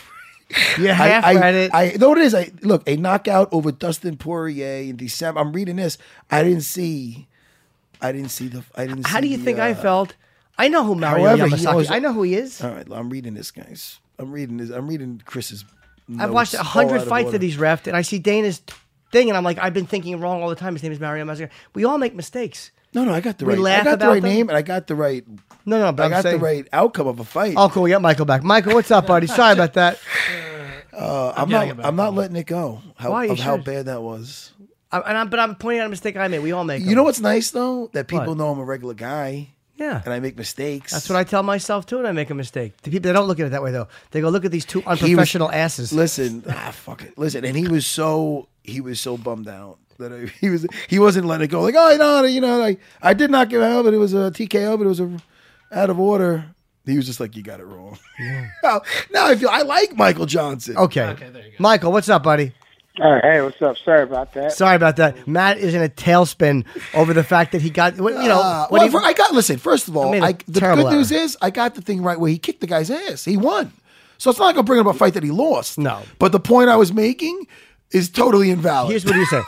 it. I know what it is. Look, a knockout over Dustin Poirier in December. I'm reading this. I didn't see. How do you think I felt? I know who Mario Yamasaki is. I know who he is. All right, I'm reading this, guys. I'm reading Chris's notes. I've watched 100 fights that he's reffed, and I see Dana's thing, and I'm like, I've been thinking it wrong all the time. His name is Mario Yamasaki. We all make mistakes. No, I got the right. I got the right name, and I got the right. No, but I got the right outcome of a fight. Oh, cool. We got Michael back. Michael, what's up, buddy? Sorry about that. I'm not letting it go. How bad that was. But I'm pointing out a mistake I made. We all make. You know what's nice though? That people know I'm a regular guy. Yeah. And I make mistakes. That's what I tell myself too when I make a mistake. The people, they don't look at it that way though. They go, look at these two unprofessional asses. Listen, fuck it. Listen, and he was so bummed out. That he wasn't letting it go. Like, oh, no, you know, like I did not give out, but it was a TKO, but it was out of order. He was just like, you got it wrong. Yeah. Now I like Michael Johnson. Okay, there you go. Michael, what's up, buddy? All right, hey, what's up? Sorry about that. Matt is in a tailspin over the fact that he got, you know. Listen, first of all, the good news is I got the thing right where he kicked the guy's ass. He won. So it's not like I'm bringing up a fight that he lost. No. But the point I was making is totally invalid. Here's what you say.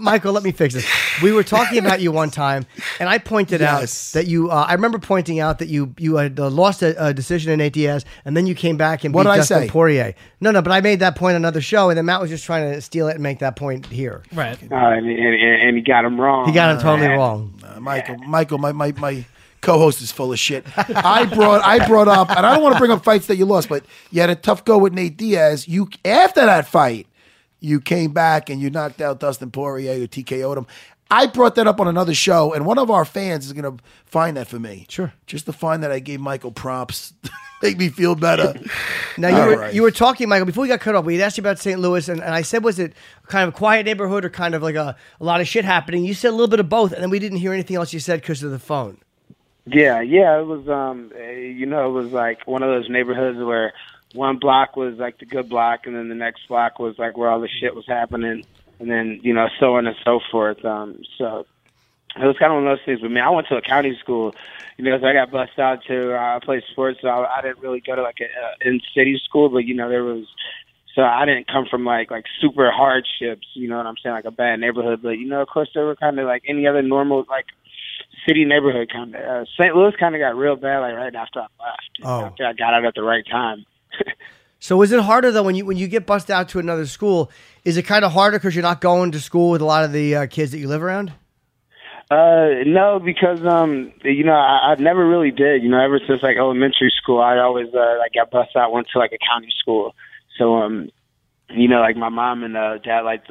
Michael, let me fix this. We were talking about you one time, and I pointed out that you, I remember pointing out that you had lost a decision in Nate Diaz, and then you came back and beat Dustin Poirier. No, but I made that point on another show, and then Matt was just trying to steal it and make that point here. Right. And he got him wrong. He got him totally wrong. Michael, my co-host is full of shit. I brought up, and I don't want to bring up fights that you lost, but you had a tough go with Nate Diaz. You after that fight, you came back and you knocked out Dustin Poirier, you TKO'd him. I brought that up on another show, and one of our fans is going to find that for me. Sure. Just to find that I gave Michael props, make me feel better. Now, you were talking, Michael, before we got cut off, we had asked you about St. Louis, and I said, was it kind of a quiet neighborhood or kind of like a lot of shit happening? You said a little bit of both, and then we didn't hear anything else you said because of the phone. Yeah, it was, it was like one of those neighborhoods where one block was like the good block, and then the next block was like where all the shit was happening. And then, you know, so on and so forth. So it was kind of one of those things. But, man, I went to a county school, you know, so I got bussed out to play sports. So I didn't really go to, like, an in-city school. But, you know, there was – so I didn't come from, like super hardships, you know what I'm saying, like a bad neighborhood. But, you know, of course, there were kind of like any other normal, like, city neighborhood kind of St. Louis kind of got real bad, like, right after I left. Oh. After I got out at the right time. So is it harder, though, when you get bussed out to another school, is it kind of harder because you're not going to school with a lot of the kids that you live around? No, because, you know, I never really did. You know, ever since, like, elementary school, I always got bussed out, went to, like, a county school. So, you know, like, my mom and dad, like,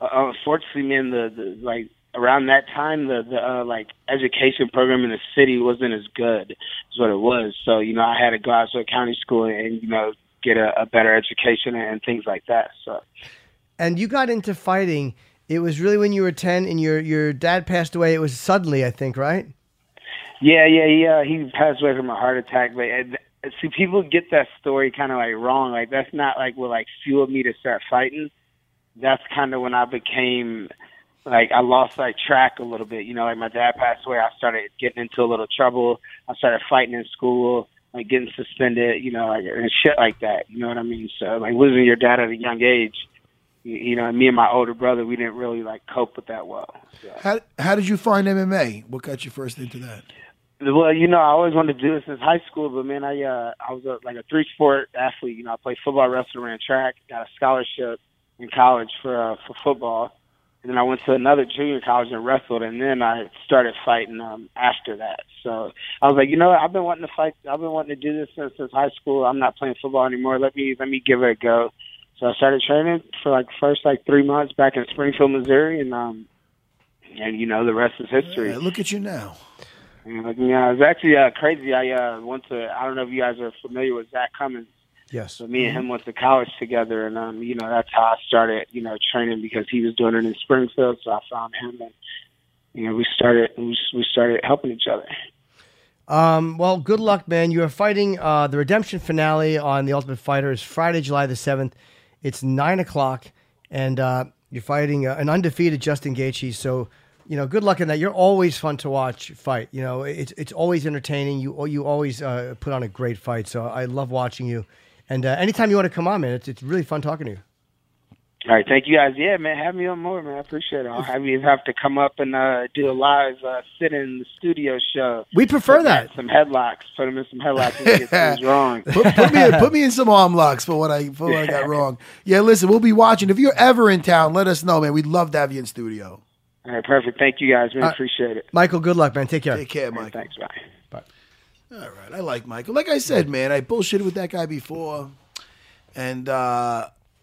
unfortunately, man, the around that time, the education program in the city wasn't as good as what it was. So, you know, I had to go out to a county school and, you know, get a better education and things like that. So, and you got into fighting. It was really when you were 10, and your dad passed away. It was suddenly, I think, right? Yeah. He passed away from a heart attack. But see, people get that story kind of like wrong. Like that's not like what like fueled me to start fighting. That's kind of when I became like I lost like track a little bit. You know, like my dad passed away. I started getting into a little trouble. I started fighting in school. Like getting suspended, you know, like and shit like that. You know what I mean? So like losing your dad at a young age, you know, me and my older brother, we didn't really like cope with that well. So. How did you find MMA? What got you first into that? Well, you know, I always wanted to do this since high school, but man, I was a three-sport athlete. You know, I played football, wrestling, ran track, got a scholarship in college for football, and then I went to another junior college and wrestled, and then I started fighting after that. So I was like, you know what? I've been wanting to fight. I've been wanting to do this since high school. I'm not playing football anymore. Let me give it a go. So I started training for like first 3 months back in Springfield, Missouri, and you know the rest is history. Yeah, look at you now. And, yeah, it was actually crazy. I went to. I don't know if you guys are familiar with Zach Cummins. Yes. So me and him went to college together, and you know, that's how I started, you know, training because he was doing it in Springfield. So I found him, and you know, we started helping each other. Well, good luck, man. You are fighting the redemption finale on The Ultimate Fighter is Friday, July the 7th. It's 9:00, and you're fighting an undefeated Justin Gaethje. So, you know, good luck in that. You're always fun to watch fight. You know, it's always entertaining. You always put on a great fight. So I love watching you. And anytime you want to come on, man, it's really fun talking to you. All right, thank you guys. Yeah, man, have me on more, man. I appreciate it. I'll have to come up and do a live sit in the studio show. We prefer that. Some headlocks. Put him in some headlocks and get things wrong. Put me in some arm locks for what I got wrong. Yeah, listen, we'll be watching. If you're ever in town, let us know, man. We'd love to have you in studio. All right, perfect. Thank you guys, man. Appreciate it. Michael, good luck, man. Take care. Take care, Michael. Right, thanks, bye. All right, I like Michael. Like I said, man, I bullshitted with that guy before, and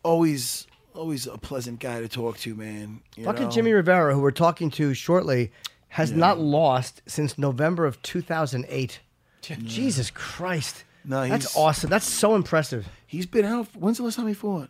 always a pleasant guy to talk to, man. Fucking Jimmy Rivera, who we're talking to shortly, has not lost since November of 2008. Yeah. Jesus Christ. No, that's awesome. That's so impressive. He's been out. When's the last time he fought?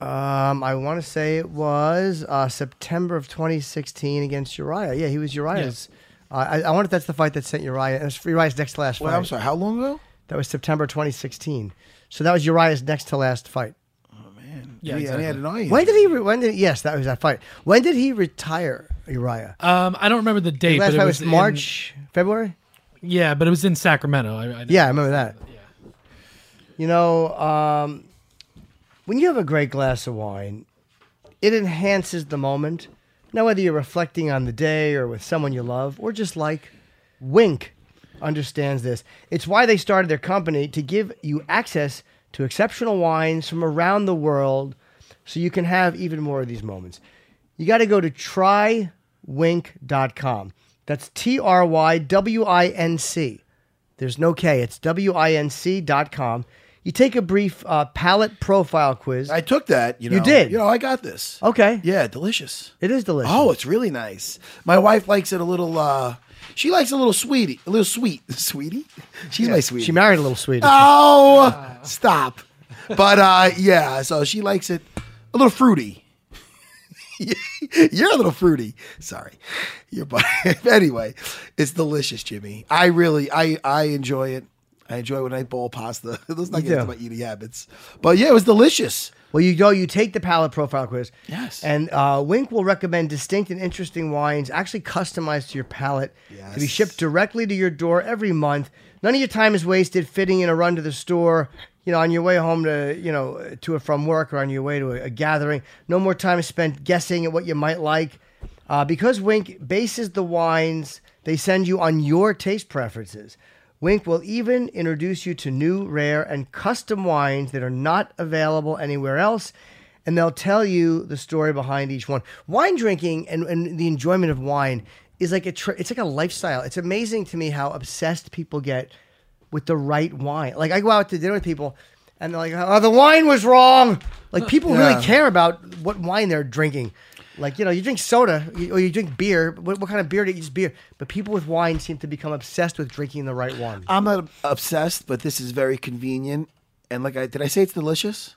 I want to say it was September of 2016 against Uriah. Yeah, he was Uriah's. Yeah. I wonder if that's the fight that sent Uriah. It was Uriah's next to last fight. Well, I'm sorry, how long ago? That was September 2016. So that was Uriah's next to last fight. Oh, man. Yeah, exactly. And he had an audience. Yes, that was that fight. When did he retire Uriah? I don't remember the date. Last fight was March, February? Yeah, but it was in Sacramento. I remember that. Yeah. You know, when you have a great glass of wine, it enhances the moment. Now, whether you're reflecting on the day or with someone you love or just like Wink understands this. It's why they started their company to give you access to exceptional wines from around the world so you can have even more of these moments. You got to go to TryWinc.com. That's TryWinc. There's no K. It's WINC.com. You take a brief palate profile quiz. I took that. You did. You know, I got this. Okay. Yeah, delicious. It is delicious. Oh, it's really nice. My wife likes it a little... she likes a little sweetie. A little sweet. Sweetie? She's my sweetie. She married a little sweetie. Oh, stop. But, yeah, so she likes it a little fruity. You're a little fruity. Sorry. Anyway, it's delicious, Jimmy. I really, I enjoy it. I enjoy when I bowl pasta. Let's not get into my eating habits. But, yeah, it was delicious. Well, you go, you take the palate profile quiz. Yes. And Wink will recommend distinct and interesting wines, actually customized to your palate, to be shipped directly to your door every month. None of your time is wasted fitting in a run to the store, you know, on your way home to, you know, to or from work or on your way to a gathering. No more time spent guessing at what you might like. Because Wink bases the wines they send you on your taste preferences, Wink will even introduce you to new, rare, and custom wines that are not available anywhere else, and they'll tell you the story behind each one. Wine drinking and the enjoyment of wine is like it's like a lifestyle. It's amazing to me how obsessed people get with the right wine. Like, I go out to dinner with people, and they're like, oh, the wine was wrong. Like, people really care about what wine they're drinking. Like, you know, you drink soda or you drink beer. What kind of beer do you use? Beer. But people with wine seem to become obsessed with drinking the right wine. I'm not obsessed, but this is very convenient. And like, did I say it's delicious?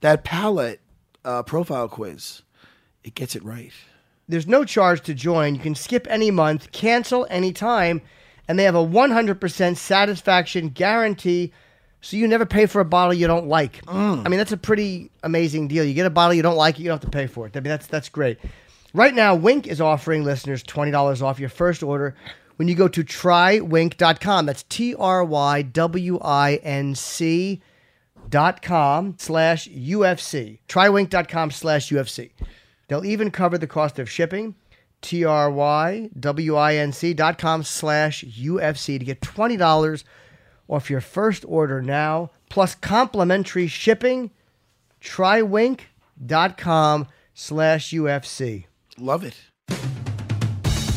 That palate profile quiz, it gets it right. There's no charge to join. You can skip any month, cancel any time, and they have a 100% satisfaction guarantee. So you never pay for a bottle you don't like. I mean, that's a pretty amazing deal. You get a bottle you don't like, you don't have to pay for it. I mean, that's great. Right now, Wink is offering listeners $20 off your first order when you go to TryWinc.com. That's TryWinc.com/UFC. TryWinc.com/UFC. They'll even cover the cost of shipping. TryWinc.com/UFC to get $20 off your first order now, plus complimentary shipping. TryWinc.com/UFC. Love it.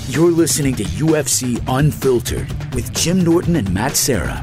You're listening to UFC Unfiltered with Jim Norton and Matt Serra.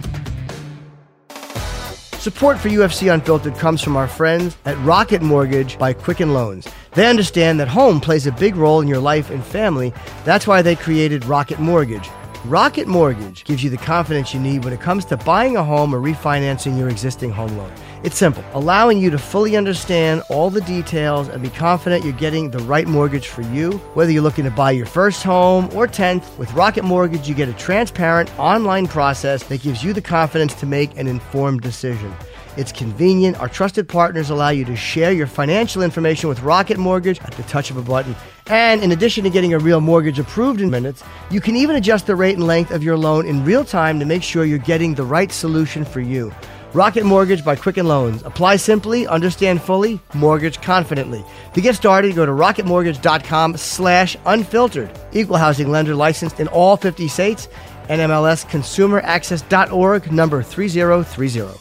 Support for UFC Unfiltered comes from our friends at Rocket Mortgage by Quicken Loans. They understand that home plays a big role in your life and family. That's why they created Rocket Mortgage. Rocket Mortgage gives you the confidence you need when it comes to buying a home or refinancing your existing home loan. It's simple, allowing you to fully understand all the details and be confident you're getting the right mortgage for you. Whether you're looking to buy your first home or 10th, with Rocket Mortgage, you get a transparent online process that gives you the confidence to make an informed decision. It's convenient. Our trusted partners allow you to share your financial information with Rocket Mortgage at the touch of a button. And in addition to getting a real mortgage approved in minutes, you can even adjust the rate and length of your loan in real time to make sure you're getting the right solution for you. Rocket Mortgage by Quicken Loans. Apply simply, understand fully, mortgage confidently. To get started, go to rocketmortgage.com/unfiltered. Equal housing lender licensed in all 50 states. NMLS consumeraccess.org number 3030.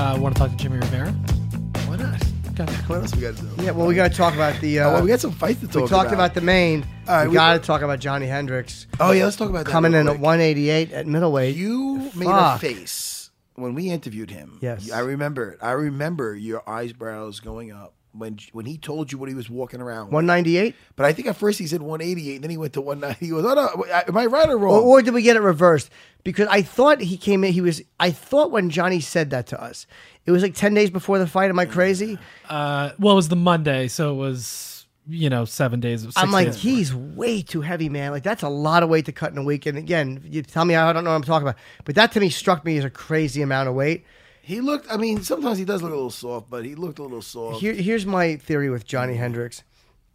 I want to talk to Jimmy Rivera. Why not? Okay. What else we got to do? Yeah, well, we got to talk about the... well, we got some fights to talk about. We talked about the main. All right, we got to talk about Johnny Hendricks. Oh, yeah, let's talk about that. Coming in at 188 at middleweight. You made a face when we interviewed him. Yes. I remember it. I remember your eyebrows going up when he told you what he was walking around with. 198? But I think at first he said 188, and then he went to 190. He goes, oh, no, am I right or wrong? Or did we get it reversed? Because I thought he came in, I thought when Johnny said that to us, it was like 10 days before the fight. Am I crazy? Well, it was the Monday, so it was, 7 days. I'm like, he's way too heavy, man. Like, that's a lot of weight to cut in a week. And again, you tell me, I don't know what I'm talking about. But that to me struck me as a crazy amount of weight. He looked, I mean, sometimes he does look a little soft, but he looked a little soft. Here's my theory with Johnny Hendricks,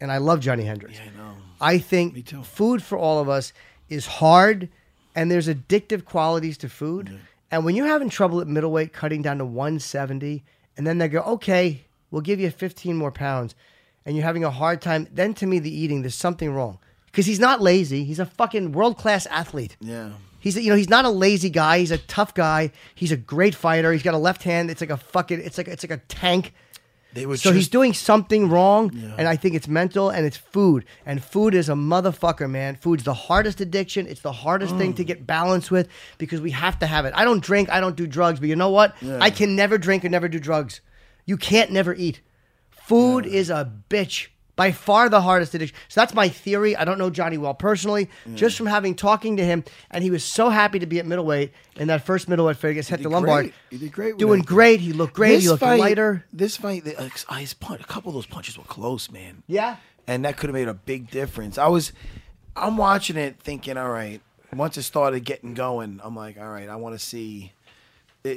and I love Johnny Hendricks. Yeah, I know. I think food for all of us is hard, and there's addictive qualities to food. Yeah. And when you're having trouble at middleweight, cutting down to 170, and then they go, okay, we'll give you 15 more pounds, and you're having a hard time, then to me, the eating, there's something wrong. Because he's not lazy. He's a fucking world-class athlete. Yeah. He's, he's not a lazy guy. He's a tough guy. He's a great fighter. He's got a left hand. It's like a tank. He's doing something wrong, and I think it's mental, and it's food. And food is a motherfucker, man. Food's the hardest addiction. It's the hardest thing to get balance with because we have to have it. I don't drink. I don't do drugs. But you know what? Yeah. I can never drink or never do drugs. You can't never eat. Food is a bitch. By far the hardest addiction. So that's my theory. I don't know Johnny well personally. Just from talking to him, and he was so happy to be at middleweight in that first middleweight fight against Hector Lombard. He did great. Doing great. He looked great. He looked lighter. This fight, a couple of those punches were close, man. Yeah. And that could have made a big difference. I'm watching it thinking, all right, once it started getting going, I'm like, all right, I want to see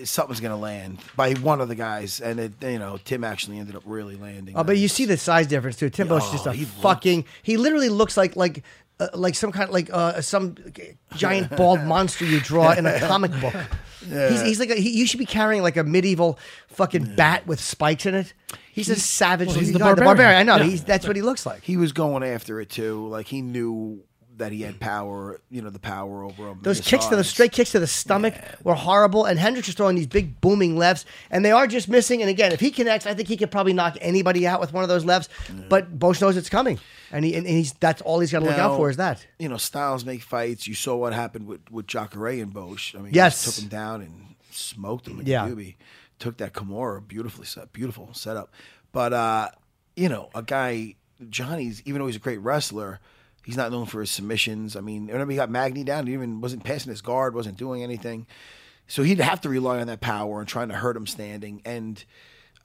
something's going to land by one of the guys. And, Tim actually ended up really landing. Oh, but you see the size difference, too. Timbo's just a fucking... He literally looks like some kind of some giant bald monster you draw in a comic book. Yeah. He's like... You should be carrying like a medieval fucking bat with spikes in it. He's a savage. Well, he's the barbarian. I know. Yeah. That's what he looks like. He was going after it, too. Like, he knew... that he had power, the power over him. Those kicks, those straight kicks to the stomach were horrible, and Hendricks was throwing these big booming lefts, and they are just missing, and again, if he connects, I think he could probably knock anybody out with one of those lefts, but Bosch knows it's coming, and that's all he's got to look out for is that. Styles make fights. You saw what happened with Jacare and Bosch. I mean, he took him down and smoked him. Doobie. Took that Kimura, beautiful setup. But, Johnny's, even though he's a great wrestler, he's not known for his submissions. I mean, whenever he got Magny down, he even wasn't passing his guard, wasn't doing anything. So he'd have to rely on that power and trying to hurt him standing. And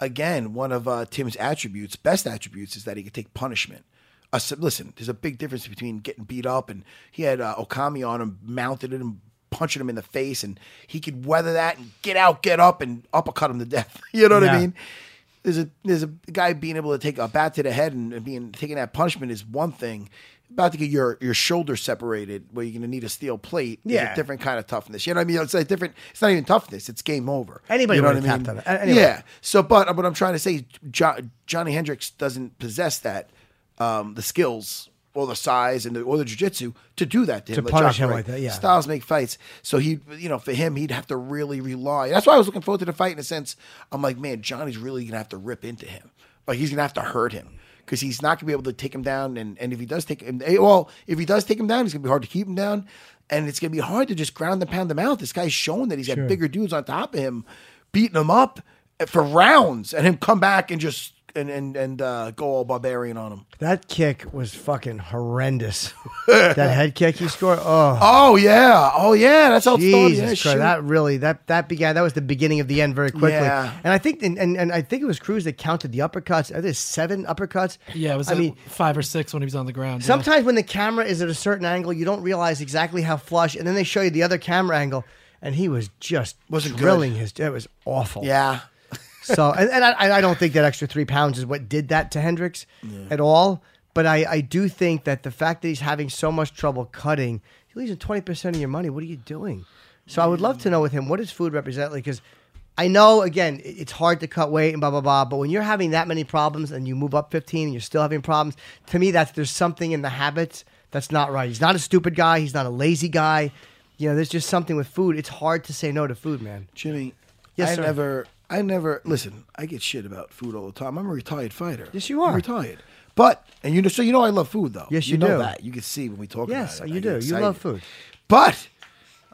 again, one of Tim's best attributes, is that he could take punishment. Listen, there's a big difference between getting beat up, and he had Okami on him, mounted it and punching him in the face, and he could weather that and get out, get up, and uppercut him to death. You know what I mean? There's a guy being able to take a bat to the head and taking that punishment is one thing. About to get your shoulder separated, where you're going to need a steel plate. Yeah, it's a different kind of toughness. You know what I mean? It's a different. It's not even toughness. It's game over. Anybody would have tapped on it. Anyway. Yeah. So, but what I'm trying to say, Johnny Hendricks doesn't possess that, the skills or the size or the jiu-jitsu to do that to him. To punish him like that. Yeah. Styles make fights, so he, for him, he'd have to really rely. That's why I was looking forward to the fight in a sense. I'm like, man, Johnny's really going to have to rip into him. Like he's going to have to hurt him. Because he's not going to be able to take him down, and if he does take him down, it's going to be hard to keep him down, and it's going to be hard to just ground and pound him out. This guy's shown that he's got bigger dudes on top of him, beating him up for rounds, and him come back and just go all barbarian on him. That kick was fucking horrendous. That head kick he scored. Oh yeah, that's how it started. Jesus Christ, that was the beginning of the end very quickly. Yeah. And I think it was Cruz that counted the uppercuts. Are there 7 uppercuts? Yeah, it was. I mean, 5 or 6 when he was on the ground. Sometimes when the camera is at a certain angle, you don't realize exactly how flush, and then they show you the other camera angle, and he was just drilling his. It was awful. Yeah. So, I don't think that extra 3 pounds is what did that to Hendricks at all. But I do think that the fact that he's having so much trouble cutting, you're losing 20% of your money. What are you doing? So I would love to know with him, what does food represent? Because I know, again, it's hard to cut weight and blah, blah, blah. But when you're having that many problems and you move up 15 and you're still having problems, to me, there's something in the habits that's not right. He's not a stupid guy. He's not a lazy guy. There's just something with food. It's hard to say no to food, man. Jimmy, listen, I get shit about food all the time. I'm a retired fighter. Yes, you are. I'm retired. But, I love food, though. Yes, you do. You know that. You can see when we talk about it. Yes, you do. You love food. But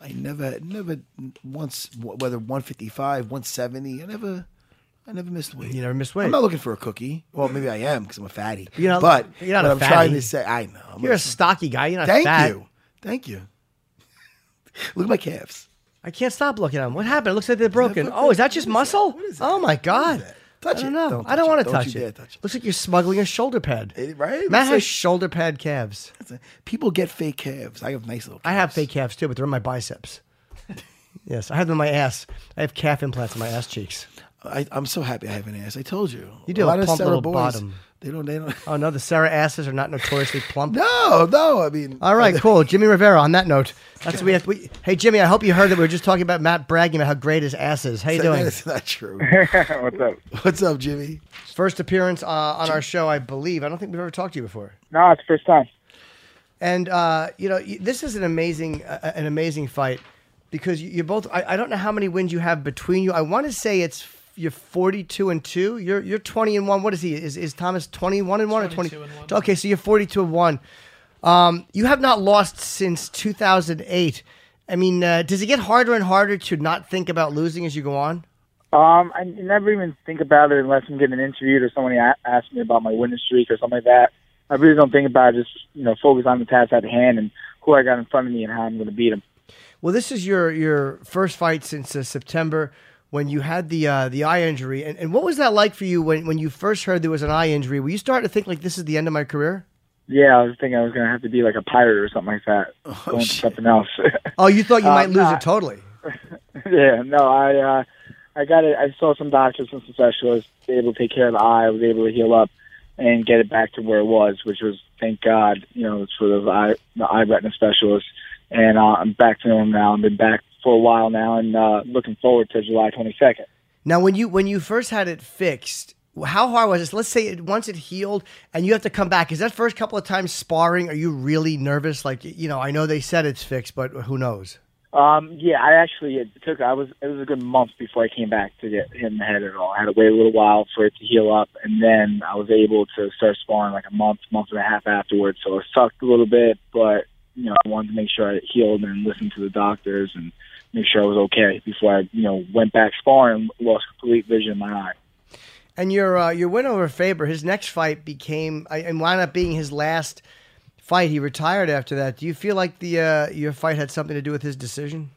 I never once, whether 155, 170, I never missed weight. You never missed weight. I'm not looking for a cookie. Well, maybe I am because I'm a fatty. You're not a fatty. I'm trying to say, I know. You're a stocky guy. You're not fat. Thank you. Look at my calves. I can't stop looking at them. What happened? It looks like they're broken. Oh, is that just muscle? What is that? Oh, my God. Touch it. I don't know. I don't want to touch it. Looks like you're smuggling a shoulder pad. Right? Matt has shoulder pad calves. People get fake calves. I have nice little calves. I have fake calves, too, but they're in my biceps. Yes, I have them in my ass. I have calf implants in my ass cheeks. I'm so happy I have an ass. I told you. You do a lot of plump little boys, bottom. They don't. Oh, no, the Sarah asses are not notoriously plump. No, I mean. All right, cool. Jimmy Rivera, on that note. That's what we have to. Hey, Jimmy, I hope you heard that we were just talking about Matt bragging about how great his ass is. How you doing? That's not true. What's up? What's up, Jimmy? First appearance on our show, I believe. I don't think we've ever talked to you before. No, it's the first time. And, this is an amazing fight because you both, I don't know how many wins you have between you. I want to say it's you're 42-2. You're 20-1. What is he? Is Thomas 21-1 or 22-1? Okay, so you're 42-1. You have not lost since 2008. I mean, does it get harder and harder to not think about losing as you go on? I never even think about it unless I'm getting interviewed or somebody asks me about my winning streak or something like that. I really don't think about it. Just, you know, focus on the task at hand and who I got in front of me and how I'm going to beat him. Well, this is your first fight since September when you had the eye injury. And what was that like for you when you first heard there was an eye injury? Were you starting to think, like, this is the end of my career? Yeah, I was thinking I was going to have to be like a pirate or something like that, going to something else. Oh, you thought you might lose it totally. Yeah, no, I got it. I saw some doctors and some specialists able to take care of the eye. I was able to heal up and get it back to where it was, which was, thank God, you know, it's for the eye retina specialist. And I'm back to normal now. I've been back for a while now, and looking forward to July 22nd. Now, when you first had it fixed, how hard was it? Let's say once it healed and you have to come back, is that first couple of times sparring, are you really nervous? Like, you know, I know they said it's fixed, but who knows? Yeah, it was a good month before I came back to get hit in the head at all. I had to wait a little while for it to heal up, and then I was able to start sparring like a month and a half afterwards. So it sucked a little bit, but, you know, I wanted to make sure I healed and listened to the doctors and make sure I was okay before I, you know, went back sparring and lost complete vision in my eye. And your win over Faber, his next fight became and wound up being his last fight. He retired after that. Do you feel like your fight had something to do with his decision?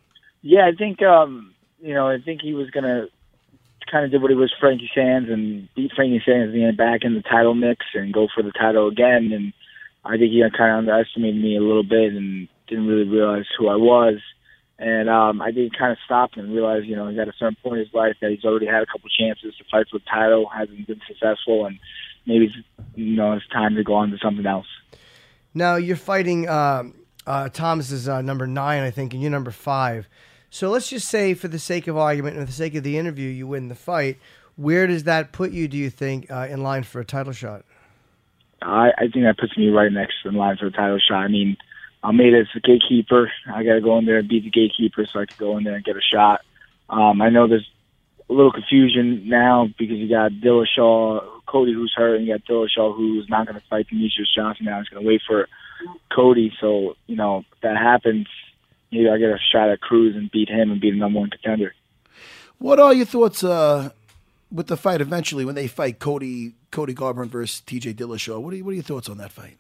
Yeah, I think I think he was gonna kind of do what he was Frankie Sands and beat Frankie Sands and get back in the title mix and go for the title again. And I think he kind of underestimated me a little bit and didn't really realize who I was. And I did kind of stop and realize, you know, he's at a certain point in his life that he's already had a couple chances to fight for the title, hasn't been successful, and maybe, you know, it's time to go on to something else. Now, you're fighting Thomas is number 9, I think, and you're number 5. So let's just say, for the sake of argument and for the sake of the interview, you win the fight. Where does that put you, do you think, in line for a title shot? I think that puts me right next in line for a title shot. I mean, I'm made as a gatekeeper. I got to go in there and beat the gatekeeper so I can go in there and get a shot. I know there's a little confusion now because you got Dillashaw, Cody, who's hurt, and you got Dillashaw, who's not going to fight Demetrious Johnson now. He's going to wait for Cody. So, you know, if that happens, maybe I get a shot at Cruz and beat him and be the number 1 contender. What are your thoughts with the fight eventually when they fight Cody Garbrandt versus TJ Dillashaw? What are your thoughts on that fight?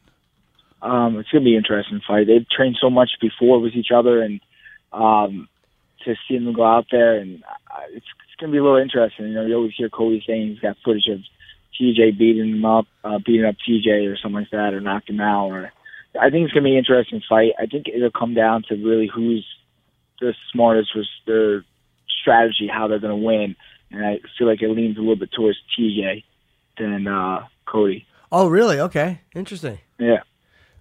It's going to be an interesting fight. They've trained so much before with each other, and to see them go out there, and it's going to be a little interesting. You know, you always hear Cody saying he's got footage of TJ beating him up, beating up TJ or something like that, or knocking him out. I think it's going to be an interesting fight. I think it'll come down to really who's the smartest with their strategy, how they're going to win. And I feel like it leans a little bit towards TJ than Cody. Oh, really? Okay. Interesting. Yeah.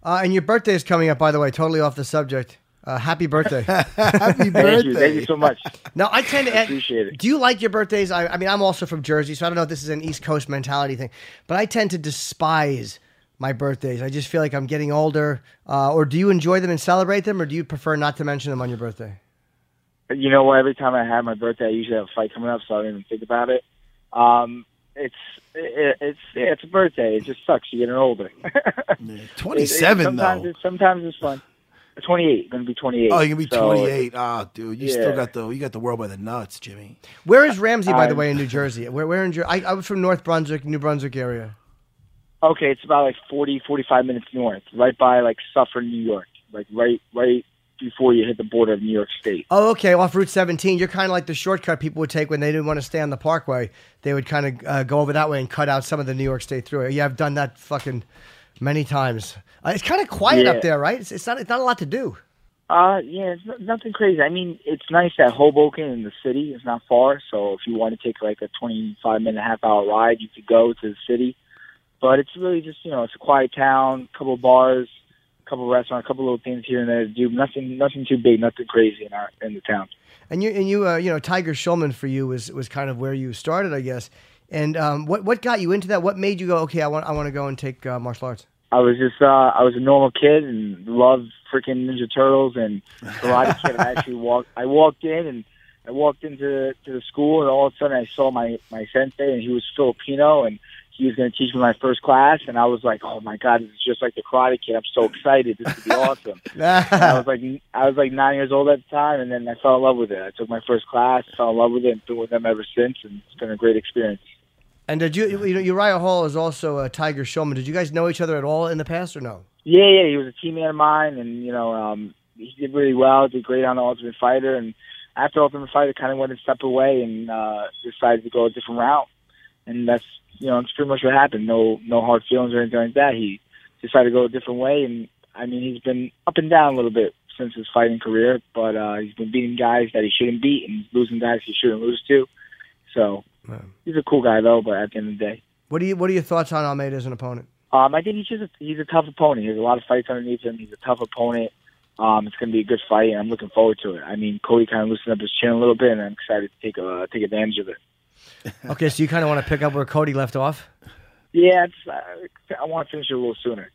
And your birthday is coming up, by the way, totally off the subject. Happy birthday. Happy birthday. Thank you so much. Now, I appreciate it. Do you like your birthdays? I mean, I'm also from Jersey, so I don't know if this is an East Coast mentality thing, but I tend to despise my birthdays. I just feel like I'm getting older. Or do you enjoy them and celebrate them, or do you prefer not to mention them on your birthday? You know what? Every time I have my birthday, I usually have a fight coming up, so I don't even think about it. It's a birthday. It just sucks. You're getting older. 27 sometimes, though. Sometimes it's fun. 28. Going to be 28. Oh, you're going to be 28. Ah, oh, dude, you still got the world by the nuts, Jimmy. Where is Ramsey, by the way, in New Jersey? Where in Jersey? I was from North Brunswick, New Brunswick area. Okay, it's about like 40, 45 minutes north, right by like Suffern, New York, like right before you hit the border of New York State. Oh, okay. Off Route 17, you're kind of like the shortcut people would take when they didn't want to stay on the Parkway. They would kind of go over that way and cut out some of the New York State throughway. Yeah, I've done that fucking many times. It's kind of quiet up there, right? It's not a lot to do. Yeah, it's nothing crazy. I mean, it's nice that Hoboken in the city is not far, so if you want to take like a 25-minute, half-hour ride, you could go to the city. But it's really just, you know, it's a quiet town, a couple of bars, couple restaurants, a couple little things here and there to do. Nothing too big, nothing crazy in the town. And you know, Tiger Shulman for you was kind of where you started, I guess. And what got you into that? What made you go, okay, I want to go and take martial arts? I was a normal kid and loved freaking Ninja Turtles and Karate Kid. I walked in and I walked into the school, and all of a sudden I saw my sensei, and he was Filipino, and he was going to teach me my first class. And I was like, oh my God, this is just like the Karate Kid. I'm so excited. This could be awesome. I was like 9 years old at the time, and then I fell in love with it. I took my first class, fell in love with it, and been with them ever since, and it's been a great experience. And did you know, Uriah Hall is also a Tiger Showman. Did you guys know each other at all in the past or no? Yeah. He was a teammate of mine, and, you know, he did really well, did great on The Ultimate Fighter, and after Ultimate Fighter, kind of went a step away and decided to go a different route. And that's, you know, it's pretty much what happened. No hard feelings or anything like that. He decided to go a different way, and, I mean, he's been up and down a little bit since his fighting career, but he's been beating guys that he shouldn't beat and losing guys he shouldn't lose to. So he's a cool guy, though, but at the end of the day. What are your thoughts on Almeida as an opponent? I think he's a tough opponent. He has a lot of fights underneath him. He's a tough opponent. It's going to be a good fight, and I'm looking forward to it. I mean, Cody kind of loosened up his chin a little bit, and I'm excited to take advantage of it. Okay, so you kind of want to pick up where Cody left off? Yeah, I want to finish it a little sooner.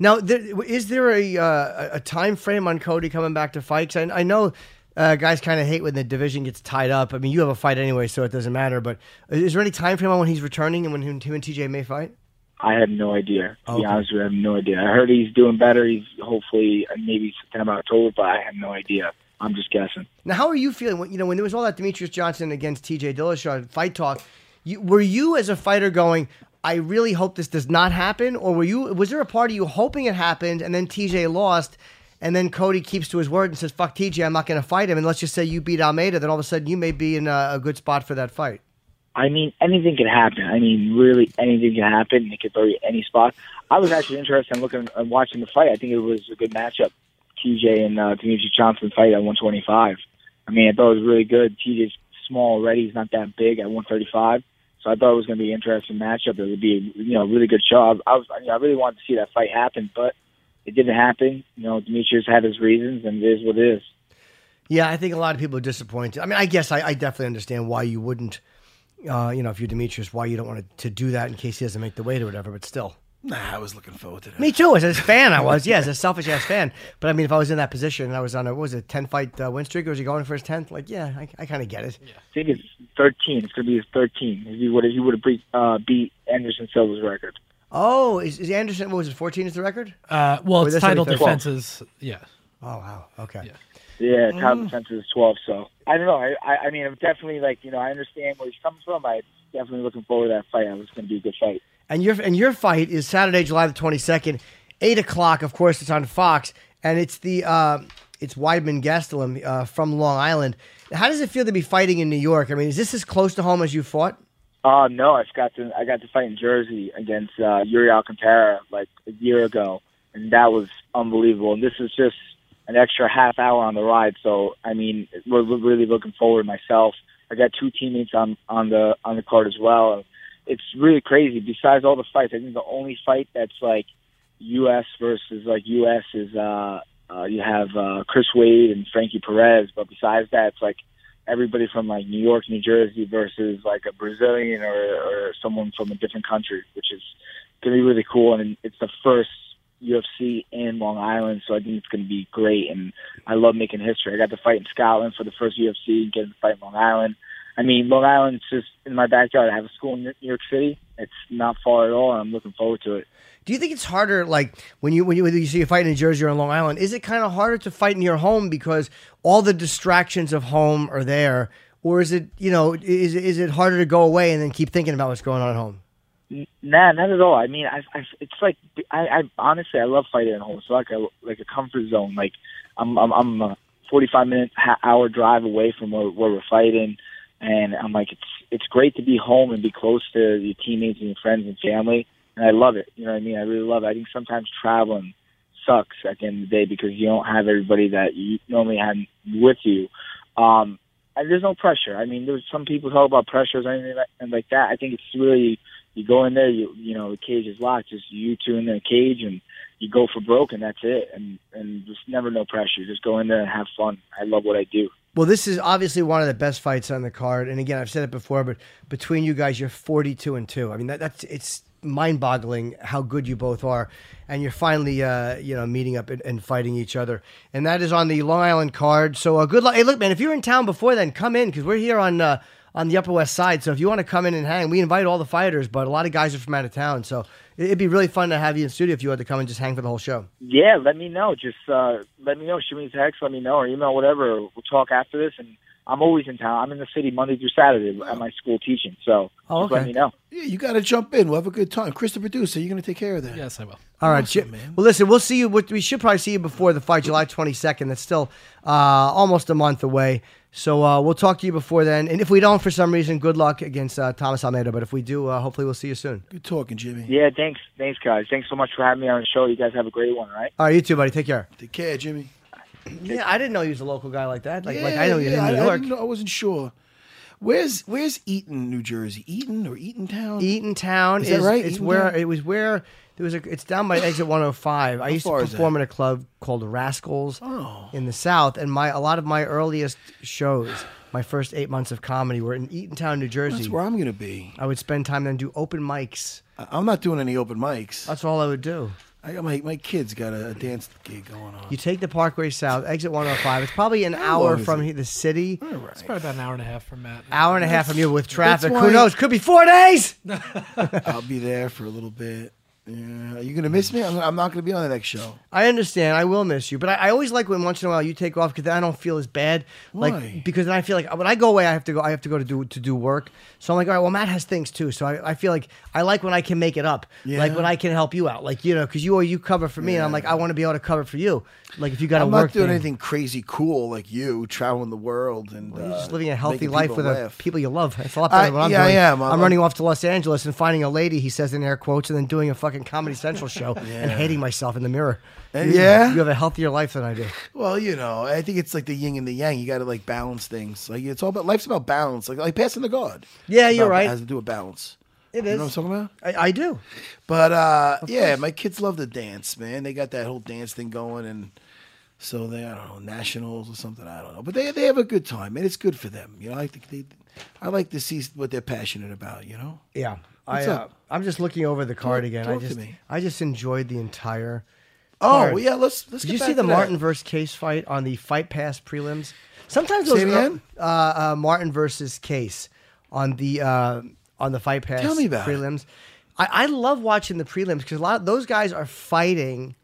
Now, is there a time frame on Cody coming back to fights? I know guys kind of hate when the division gets tied up. I mean, you have a fight anyway, so it doesn't matter. But is there any time frame on when he's returning and when him and TJ may fight? I have no idea. To be honest with you, I have no idea. I heard he's doing better. He's hopefully maybe September, October, but I have no idea. I'm just guessing. Now, how are you feeling? You know, when there was all that Demetrious Johnson against TJ Dillashaw fight talk, were you as a fighter going, I really hope this does not happen? Or was there a part of you hoping it happened and then TJ lost and then Cody keeps to his word and says, fuck TJ, I'm not going to fight him. And let's just say you beat Almeida, then all of a sudden you may be in a good spot for that fight. I mean, anything can happen. I mean, really, anything can happen. It could throw you any spot. I was actually interested in looking and watching the fight. I think it was a good matchup, TJ and Demetrious Johnson fight at 125. I mean, I thought it was really good. TJ's small already. He's not that big at 135. So I thought it was going to be an interesting matchup. It would be, you know, a really good show. I really wanted to see that fight happen, but it didn't happen. You know, Demetrious had his reasons, and it is what it is. Yeah, I think a lot of people are disappointed. I mean, I guess I definitely understand why you wouldn't. You know, if you're Demetrious, why you don't want to do that in case he doesn't make the weight or whatever, but still. Nah, I was looking forward to that. Me too. As a fan, I was. Yeah, as a selfish-ass fan. But, I mean, if I was in that position and I was on a, 10-fight win streak? Or was he going for his 10th? Like, yeah, I kind of get it. Yeah. I think it's 13. It's going to be his 13. He would have beat Anderson Silva's record. Oh, is Anderson, what was it, 14 is the record? Well, it's title defenses. 12. Yeah. Oh, wow. Okay. Yeah. Yeah, title defenses is 12, so I don't know. I mean, I'm definitely like, you know, I understand where he's coming from. I'm definitely looking forward to that fight. It's going to be a good fight. And your fight is Saturday, July the 22nd, 8 o'clock. Of course, it's on Fox, and it's the it's Weidman Gastelum from Long Island. How does it feel to be fighting in New York? I mean, is this as close to home as you fought? No, I got to fight in Jersey against Yuri Alcantara like a year ago, and that was unbelievable. And this is just an extra half hour on the ride. So, I mean, we're really looking forward myself. I got two teammates on the card as well. It's really crazy. Besides all the fights, I think the only fight that's like U.S. versus like U.S. is you have Chris Wade and Frankie Perez. But besides that, it's like everybody from like New York, New Jersey versus like a Brazilian or someone from a different country, which is going to be really cool. And it's the first UFC in Long Island, so I think it's going to be great, and I love making history. I got to fight in Scotland for the first UFC, getting to fight in Long Island. I mean, Long Island's just in my backyard. I have a school in New York City. It's not far at all, and I'm looking forward to it. Do you think it's harder, like, when you see a fight in New Jersey or in Long Island, is it kind of harder to fight in your home because all the distractions of home are there, or is it, you know, is it harder to go away and then keep thinking about what's going on at home? Nah, not at all. I mean, I honestly, I love fighting at home. It's like a comfort zone. Like I'm a 45-minute hour drive away from where we're fighting, and I'm like, it's great to be home and be close to your teammates and your friends and family, and I love it. You know what I mean? I really love it. I think sometimes traveling sucks at the end of the day because you don't have everybody that you normally have with you. And there's no pressure. I mean, there's some people talk about pressures or anything like that. I think it's really, you go in there, you know, the cage is locked, just you two in the cage, and you go for broke, and that's it. And just never no pressure. Just go in there and have fun. I love what I do. Well, this is obviously one of the best fights on the card. And again, I've said it before, but between you guys, you're 42-2. I mean, that's mind-boggling how good you both are, and you're finally meeting up and fighting each other, and that is on the Long Island card. So good luck. Hey, look, man, if you're in town before then, come in, because we're here on the Upper West Side. So if you want to come in and hang, we invite all the fighters, but a lot of guys are from out of town, so it'd be really fun to have you in studio if you had to come and just hang for the whole show. Yeah, let me know. Just let me know. Shoot me a text, let me know, or email, whatever. We'll talk after this, and I'm always in town. I'm in the city Monday through Saturday at my school teaching, so just let me know. Yeah, you got to jump in. We'll have a good time. Chris, the producer, you're going to take care of that. Yes, I will. All right, awesome, man. Well, listen, we'll see you. We should probably see you before the fight, July 22nd. That's still almost a month away, so we'll talk to you before then. And if we don't, for some reason, good luck against Thomas Almeida. But if we do, hopefully we'll see you soon. Good talking, Jimmy. Yeah, thanks. Thanks, guys. Thanks so much for having me on the show. You guys have a great one, all right? All right, you too, buddy. Take care. Take care, Jimmy. Yeah, I didn't know he was a local guy like that. Like I know you're in New York. I wasn't sure. Where's Eaton, New Jersey? Eaton or Eatontown? Eatontown is that right? It's Eatontown? It's down by exit 105. I used to perform in a club called Rascals in the South, and a lot of my earliest shows, my first 8 months of comedy, were in Eatontown, New Jersey. That's where I'm going to be. I would spend time there and do open mics. I'm not doing any open mics. That's all I would do. I got my kids got a dance gig going on. You take the Parkway South, exit 105. It's probably an hour from the city. All right. It's probably about an hour and a half from Matt. Hour and a half from you with traffic. Who knows? Could be 4 days. I'll be there for a little bit. Yeah. Are you going to miss me? I'm not going to be on the next show. I understand. I will miss you. But I always like when once in a while you take off, because then I don't feel as bad. Why? Because then I feel like when I go away, I have to go to do work. So I'm like, all right, well, Matt has things too. So I feel like I like when I can make it up. Yeah. Like when I can help you out. Like, you know, because you cover for me. Yeah. And I'm like, I want to be able to cover for you. Like if you got to work. I'm not doing anything crazy cool like you, traveling the world. And you're just living a healthy life with people you love. It's a lot better than what I'm doing. Yeah, I'm running off to Los Angeles and finding a lady, he says in air quotes, and then doing a fucking Comedy Central show and hating myself in the mirror. You have a healthier life than I do. Well, you know, I think it's like the yin and the yang. You got to like balance things. Like it's all about life's about balance. Like passing the guard. Yeah, you're right. It has to do with balance. It is. You know what I'm talking about? I do. But my kids love to dance, man. They got that whole dance thing going, and so they nationals or something. I don't know, but they have a good time, and it's good for them. You know, I like to see what they're passionate about. You know? Yeah. I'm just looking over the card again. I just enjoyed the entire card. Oh, yeah, let's Did get you back see the to Martin that. Versus Case fight on the Fight Pass prelims? Sometimes those Martin versus Case on the Fight Pass prelims. I love watching the prelims because a lot of those guys are fighting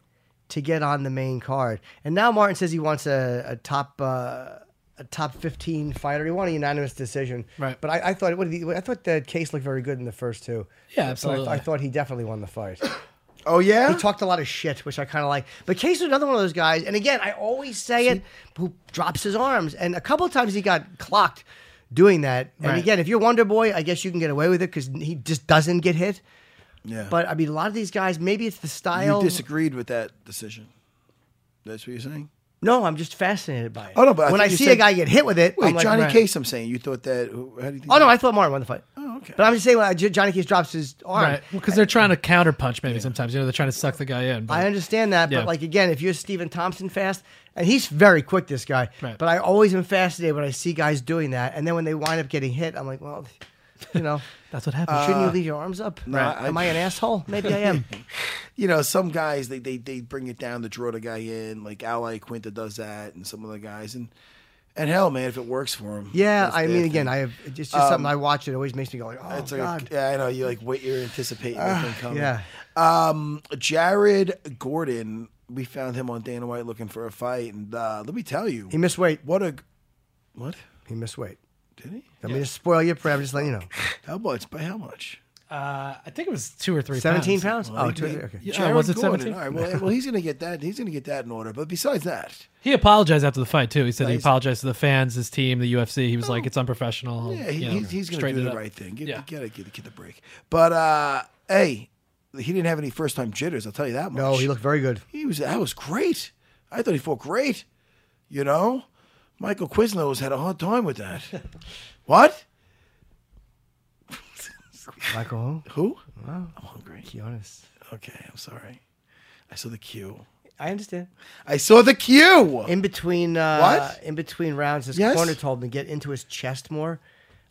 to get on the main card. And now Martin says he wants a top 15 fighter. He won a unanimous decision. Right. But I thought that Case looked very good in the first two. Yeah, absolutely. I thought he definitely won the fight. Oh, yeah? He talked a lot of shit, which I kind of like. But Case was another one of those guys, and again, I always say who drops his arms. And a couple of times he got clocked doing that. And again, if you're Wonder Boy, I guess you can get away with it because he just doesn't get hit. Yeah. But, I mean, a lot of these guys, maybe it's the style. You disagreed with that decision. That's what you're saying? No, I'm just fascinated by it. Oh no, but when I see a guy get hit with it, wait, I'm like, Johnny Case. I'm saying you thought that. How do you think I thought Martin won the fight. Oh, okay. But I'm just saying when Johnny Case drops his arm, right? Because they're trying to counterpunch maybe sometimes. You know, they're trying to suck the guy in. But I understand that, but like again, if you're Stephen Thompson fast, and he's very quick, this guy. Right. But I always am fascinated when I see guys doing that, and then when they wind up getting hit, I'm like, well, you know, that's what happens. Shouldn't you leave your arms up? No, am I an asshole? Maybe I am. You know, some guys they bring it down to draw the guy in. Like Ally Quinta does that, and some other guys. And hell, man, if it works for him. Yeah, I mean, again, it's just something I watch. It always makes me go like, oh, it's God. I know you like wait, you're anticipating nothing coming. Yeah. Jared Gordon, we found him on Dana White looking for a fight, and let me tell you, he missed weight. He missed weight. Did he? Let me just spoil your prep. Just letting you know. How much? By how much? I think it was 2 or 3 17 pounds? Well, okay. Yeah, was it 17? All right, well, he's going to get that. He's going to get that in order. But besides that, he apologized after the fight, too. He said he apologized to the fans, his team, the UFC. He was like, it's unprofessional. Yeah, he's going to do the right thing. You got to give the kid a break. But, hey, he didn't have any first-time jitters, I'll tell you that much. No, he looked very good. That was great. I thought he fought great, you know? Michael Quiznos had a hard time with that. What? Michael who? Wow. I'm hungry. Giannis. Okay, I'm sorry. I saw the queue. I understand. I saw the queue! In between rounds, his corner told him to get into his chest more.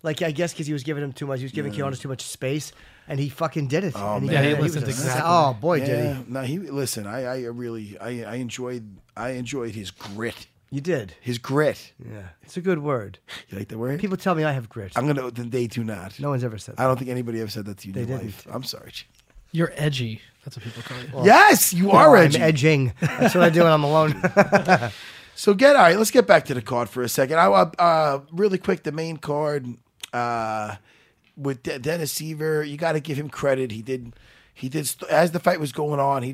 Like, I guess because he was giving him too much. He was giving Kionis too much space, and he fucking did it. Oh, and he, man. Yeah, he listened exactly. Oh, boy, yeah, did he. No, he listen, I really enjoyed his grit. You did. His grit. Yeah. It's a good word. You like that word? People tell me I have grit. They do not. No one's ever said that. I don't think anybody ever said that to you in your life. I'm sorry. You're edgy. That's what people call you. Well, yes, you are edgy. I'm edging. That's what I do when I'm alone. So all right, let's get back to the card for a second. Really quick, the main card with Dennis Seaver, you got to give him credit. He did as the fight was going on. He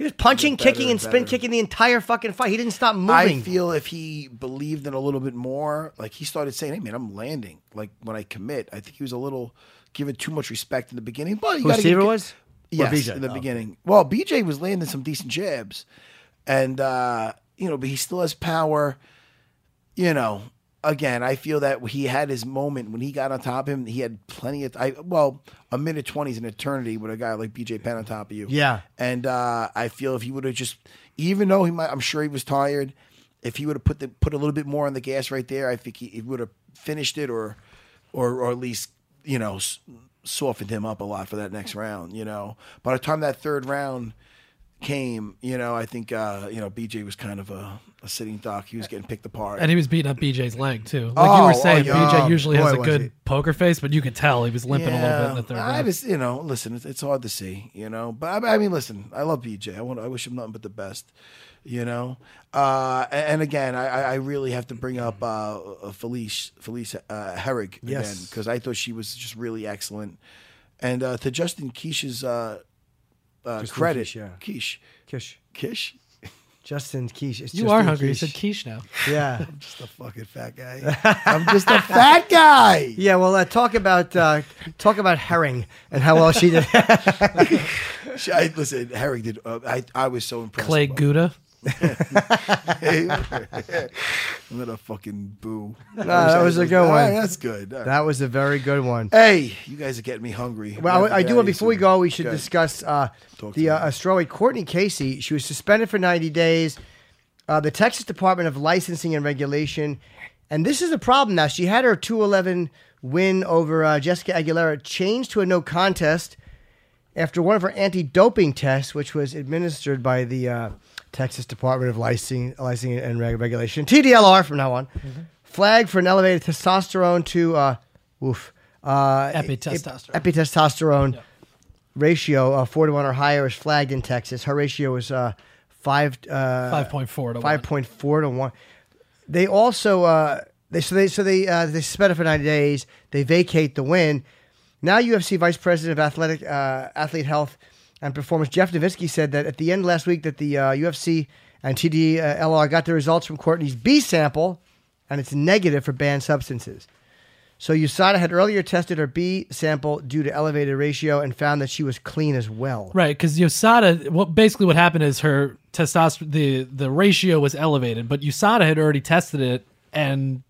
was punching, kicking, and spin kicking the entire fucking fight. He didn't stop moving. I feel if he believed in a little bit more, like he started saying, "Hey man, I'm landing." Like when I commit, I think he was a little given too much respect in the beginning. But you gotta Seaver was BJ, in the beginning. Well, BJ was landing some decent jabs, and but he still has power. Again, I feel that he had his moment when he got on top of him. He had plenty of... a minute 20 is an eternity with a guy like B.J. Penn on top of you. Yeah. And I feel if he would have just... Even though I'm sure he was tired, if he would have put a little bit more on the gas right there, I think he would have finished it or at least, softened him up a lot for that next round, By the time that third round came, I think, BJ was kind of a sitting duck. He was getting picked apart. And he was beating up BJ's leg, too. Like you were saying, BJ usually has a good poker face, but you could tell he was limping a little bit in the third round. I just, listen, it's hard to see, But, I mean, listen, I love BJ. I wish him nothing but the best, And again, I really have to bring up Felice Herrig again, because I thought she was just really excellent. And to Justine Kish's... credit. Kish. Justin Kish. You are hungry. You said Kish now. Yeah. I'm just a fucking fat guy. Yeah, well, talk about Herring and how well she did. Listen, Herring did. I was so impressed. Clay Guida. I'm gonna fucking boo. No, that was a good one. Right, that's good. Right. That was a very good one. Hey, you guys are getting me hungry. Well, I do want, before we go, we should discuss strawweight Courtney Casey. She was suspended for 90 days. The Texas Department of Licensing and Regulation, and this is a problem now. She had her 2-11 win over Jessica Aguilera changed to a no contest after one of her anti-doping tests, which was administered by the Texas Department of Licensing and Regulation, TDLR from now on, flagged for an elevated testosterone to epitestosterone ratio of 4-1 or higher is flagged in Texas. Her ratio was 5.4 to 1. They also they suspended for 90 days. They vacate the win. Now UFC Vice President of Athlete Health and Performance Jeff Novitzky said that at the end last week that the UFC and TDLR got the results from Courtney's B sample, and it's negative for banned substances. So USADA had earlier tested her B sample due to elevated ratio and found that she was clean as well. Right, because USADA, basically what happened is her testosterone, the ratio was elevated, but USADA had already tested it and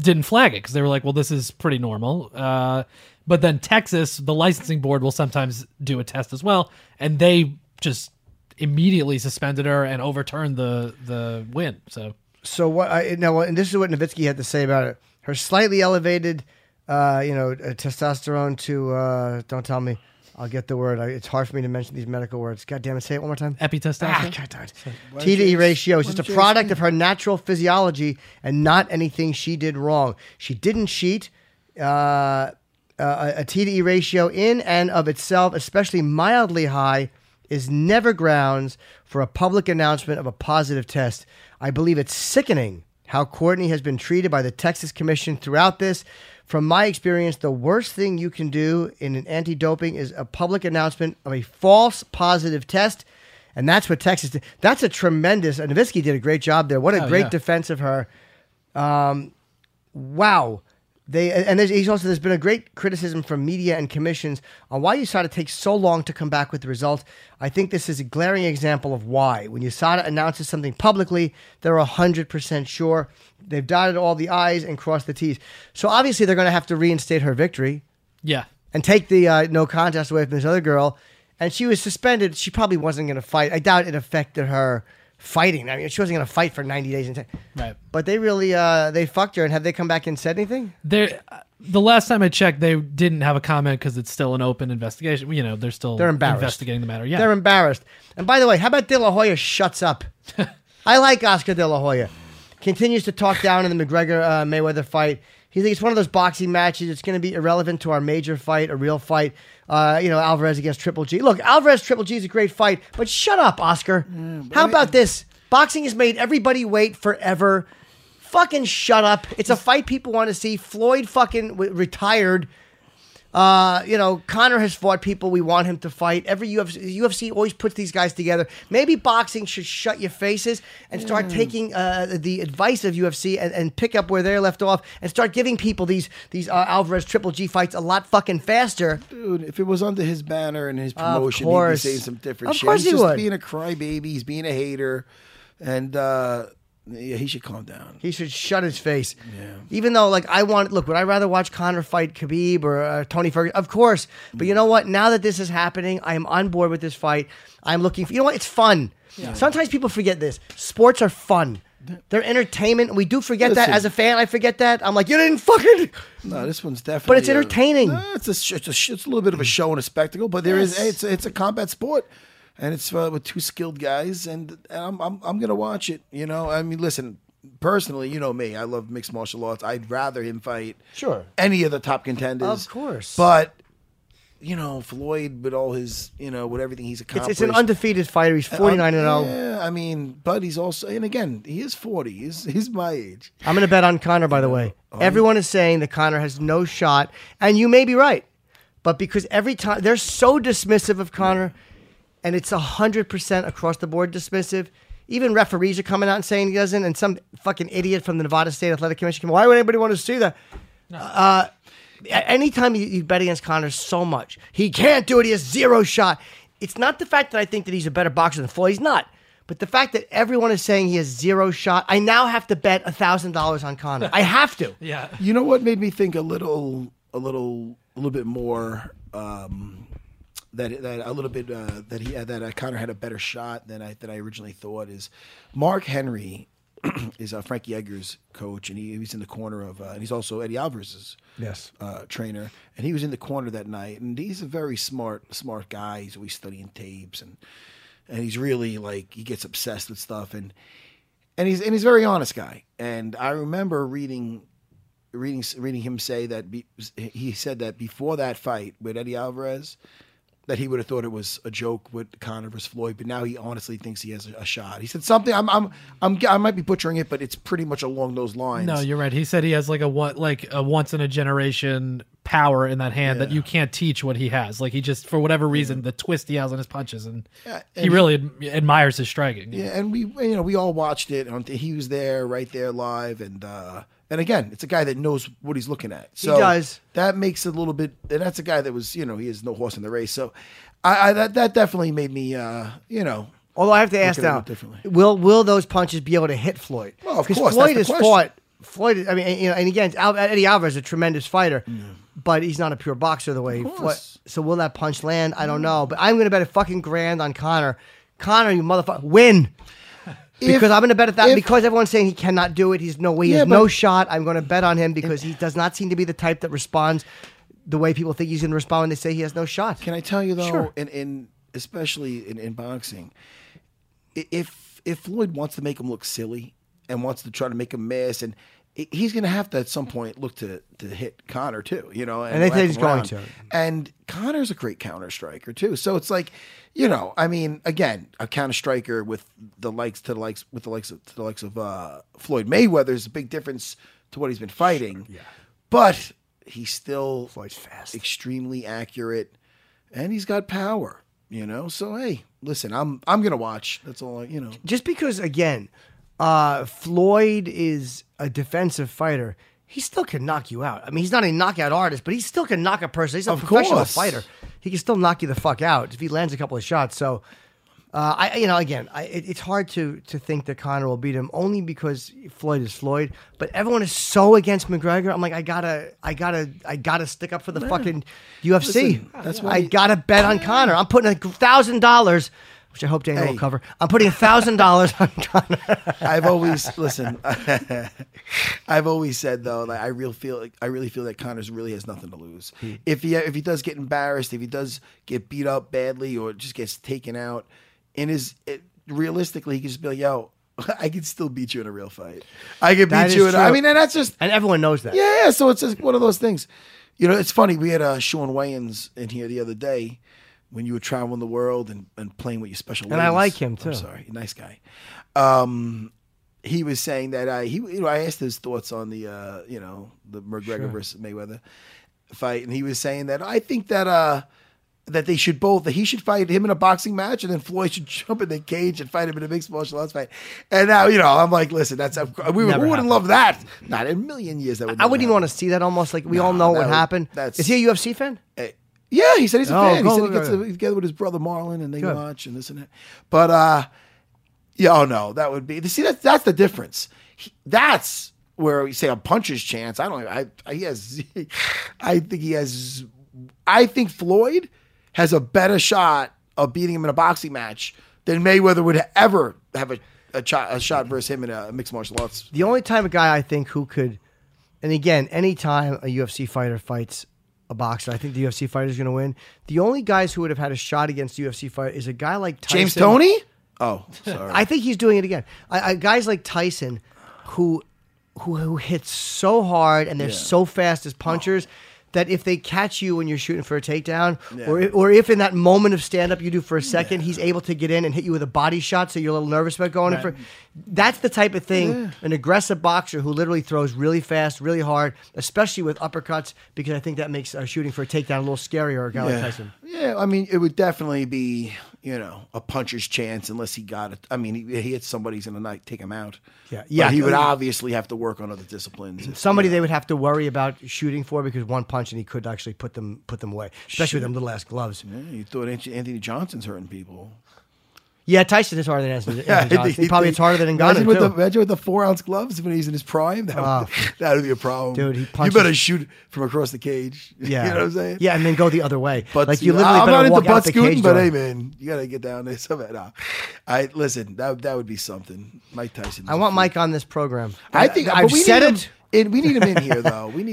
didn't flag it because they were like, well, this is pretty normal. But then Texas, the licensing board, will sometimes do a test as well, and they just immediately suspended her and overturned the win. So what? And this is what Novitzky had to say about it. Her slightly elevated, testosterone to don't tell me. I'll get the word. It's hard for me to mention these medical words. God damn it! Say it one more time. Epitestosterone. God damn it. TDE ratio is just a product of her natural physiology and not anything she did wrong. She didn't cheat. A TDE ratio in and of itself, especially mildly high, is never grounds for a public announcement of a positive test. I believe it's sickening how Courtney has been treated by the Texas Commission throughout this. From my experience, the worst thing you can do in an anti-doping is a public announcement of a false positive test, and that's what Texas did. That's a tremendous... And Novitzky did a great job there. What a great defense of her. Wow. There's been a great criticism from media and commissions on why USADA takes so long to come back with the results. I think this is a glaring example of why. When USADA announces something publicly, they're 100% sure. They've dotted all the I's and crossed the T's. So obviously they're going to have to reinstate her victory. Yeah. And take the no contest away from this other girl. And she was suspended. She probably wasn't going to fight. I doubt it affected her fighting. I mean, she wasn't going to fight for 90 days. Right. But they really, they fucked her. And have they come back and said anything? The last time I checked, they didn't have a comment because it's still an open investigation. You know, they're embarrassed. Investigating the matter. Yeah. They're embarrassed. And by the way, how about De La Hoya shuts up? I like Oscar De La Hoya. Continues to talk down in the McGregor-Mayweather fight. He thinks it's one of those boxing matches. It's going to be irrelevant to our major fight, a real fight. You know, Alvarez against Triple G. Look, Alvarez Triple G is a great fight, but shut up, Oscar. How about this? Boxing has made everybody wait forever. Fucking shut up. It's a fight people want to see. Floyd fucking retired. You know, Conor has fought people we want him to fight. Every UFC always puts these guys together. Maybe boxing should shut your faces and start taking the advice of UFC and pick up where they're left off and start giving people these Alvarez Triple G fights a lot fucking faster. Dude, if it was under his banner and his promotion, he'd be saying some different shit. Of course he would. He's just being a crybaby. He's being a hater. And, yeah, he should calm down. He should shut his face. Yeah. Even though, like, would I rather watch Conor fight Khabib or Tony Ferguson? Of course. But you know what? Now that this is happening, I am on board with this fight. I'm looking for, you know what? It's fun. Yeah. Sometimes people forget this. Sports are fun. They're entertainment. We do forget that. As a fan, I forget that. I'm like, you didn't fucking... No, this one's definitely... But it's entertaining. No, it's a little bit of a show and a spectacle, but there is... It's a combat sport. And it's with two skilled guys, and I'm gonna watch it. You know, I mean, listen, personally, you know me, I love mixed martial arts. I'd rather him fight any of the top contenders, of course. But you know, Floyd, with all his, you know, with everything he's accomplished, it's an undefeated fighter. He's 49-0. Yeah, I mean, but he's also, and again, he is 40. He's my age. I'm gonna bet on Conor. By the way, everyone is saying that Conor has no shot, and you may be right, but because every time they're so dismissive of Conor. Yeah. And it's 100% across the board dismissive. Even referees are coming out and saying he doesn't. And some fucking idiot from the Nevada State Athletic Commission came, why would anybody want to see that? No. Anytime you bet against Conor so much, he can't do it. He has zero shot. It's not the fact that I think that he's a better boxer than Floyd. He's not. But the fact that everyone is saying he has zero shot, I now have to bet $1,000 on Conor. I have to. Yeah. You know what made me think a little bit more. That Conor had a better shot than I originally thought is Mark Henry is Frankie Edgar's coach, and he's in the corner of and he's also Eddie Alvarez's trainer, and he was in the corner that night, and he's a very smart guy. He's always studying tapes, and he's really, like, he gets obsessed with stuff, and he's a very honest guy, and I remember reading him say that he said that before that fight with Eddie Alvarez, that he would have thought it was a joke with Conor versus Floyd, but now he honestly thinks he has a shot. He said something. I might be butchering it, but it's pretty much along those lines. No, you're right. He said he has like a once in a generation power in that hand that you can't teach what he has. Like, he just, for whatever reason, the twist he has on his punches, and he really admires his striking. Yeah, and we all watched it. He was there, right there, live, and again, it's a guy that knows what he's looking at. So he does. That makes it a little bit, and that's a guy that was, you know, he has no horse in the race. So that definitely made me, you know. Although I have to ask now, will those punches be able to hit Floyd? Well, of course. Floyd has fought. Floyd, I mean, you know, and again, Eddie Alvarez is a tremendous fighter, but he's not a pure boxer the way. So will that punch land? I don't know. But I'm going to bet a fucking grand on Conor. Conor, you motherfucker, win. Because I'm going to bet at that, because everyone's saying he cannot do it. He has no shot. I'm going to bet on him because he does not seem to be the type that responds the way people think he's going to respond when they say he has no shot. Can I tell you, though, especially in boxing, if Floyd wants to make him look silly and wants to try to make him miss, and he's going to have to at some point look to hit Conor, too. You know, and they think he's going to. And Conor's a great counter striker, too. So it's like, you know, I mean, again, a counter striker with the likes of Floyd Mayweather is a big difference to what he's been fighting. Sure, yeah. But he's still fast, extremely accurate, and he's got power. You know, so hey, listen, I'm gonna watch. That's all. You know, just because again, Floyd is a defensive fighter. He still can knock you out. I mean, he's not a knockout artist, but he still can knock a person. He's a professional fighter. He can still knock you the fuck out if he lands a couple of shots. So, it's hard to think that Conor will beat him only because Floyd is Floyd. But everyone is so against McGregor. I'm like, I gotta stick up for the fucking UFC. Listen, I gotta bet on Conor. I'm putting $1,000 which I hope Dana will cover. I'm putting $1,000 on John. I've always I've always said though, like I really feel that Connors really has nothing to lose. If he does get embarrassed, if he does get beat up badly or just gets taken out, realistically he could just be like, yo, I could still beat you in a real fight. I could beat you in I mean, and that's just... And everyone knows that. Yeah, so it's just one of those things. You know, it's funny. We had Sean Wayans in here the other day when you were traveling the world and playing with your special wings. And I like him, too. I'm sorry. Nice guy. He was saying that I asked his thoughts on the McGregor versus Mayweather fight, and he was saying that I think that... that they should both, that he should fight him in a boxing match and then Floyd should jump in the cage and fight him in a mixed martial arts fight. And now, you know, I'm like, listen, who wouldn't love that? Not in a million years that would. I wouldn't even want to see that almost like we all know what happened. Is he a UFC fan? Yeah, he said he's a fan. He said he gets together with his brother Marlon and they watch and this and that. But, that would be, see, that's the difference. That's where we say a puncher's chance. I think Floyd has a better shot of beating him in a boxing match than Mayweather would ever have a shot versus him in a mixed martial arts. The only type of guy I think who could, and again, any time a UFC fighter fights a boxer, I think the UFC fighter is going to win. The only guys who would have had a shot against the UFC fighter is a guy like Tyson. James Toney? Oh, sorry. I think he's doing it again. Guys like Tyson who hits so hard and they're so fast as punchers. Oh. That if they catch you when you're shooting for a takedown, or if in that moment of stand-up you do for a second, he's able to get in and hit you with a body shot so you're a little nervous about going in for... That's the type of thing, an aggressive boxer who literally throws really fast, really hard, especially with uppercuts, because I think that makes shooting for a takedown a little scarier, a guy like Tyson. Yeah, I mean, it would definitely be, a puncher's chance unless he got it. I mean, he hits somebody, he's going to take him out. Yeah. But he would obviously have to work on other disciplines. They would have to worry about shooting for because one punch and he could actually put them away, especially with them little-ass gloves. Yeah, you thought Anthony Johnson's hurting people. Yeah, Tyson is harder than Anthony Johnson. Probably it's harder than Ngannou, too. Imagine with the 4-ounce gloves when he's in his prime. That would be a problem. Dude, he punches. You better shoot from across the cage. Yeah. You know what I'm saying? Yeah, and then go the other way. But like, you literally better walk out the cage door. But hey, man, you got to get down there somehow. No. Listen, that would be something. Mike Tyson. I want Mike on this program. I think I've said it. We need him in here, though. We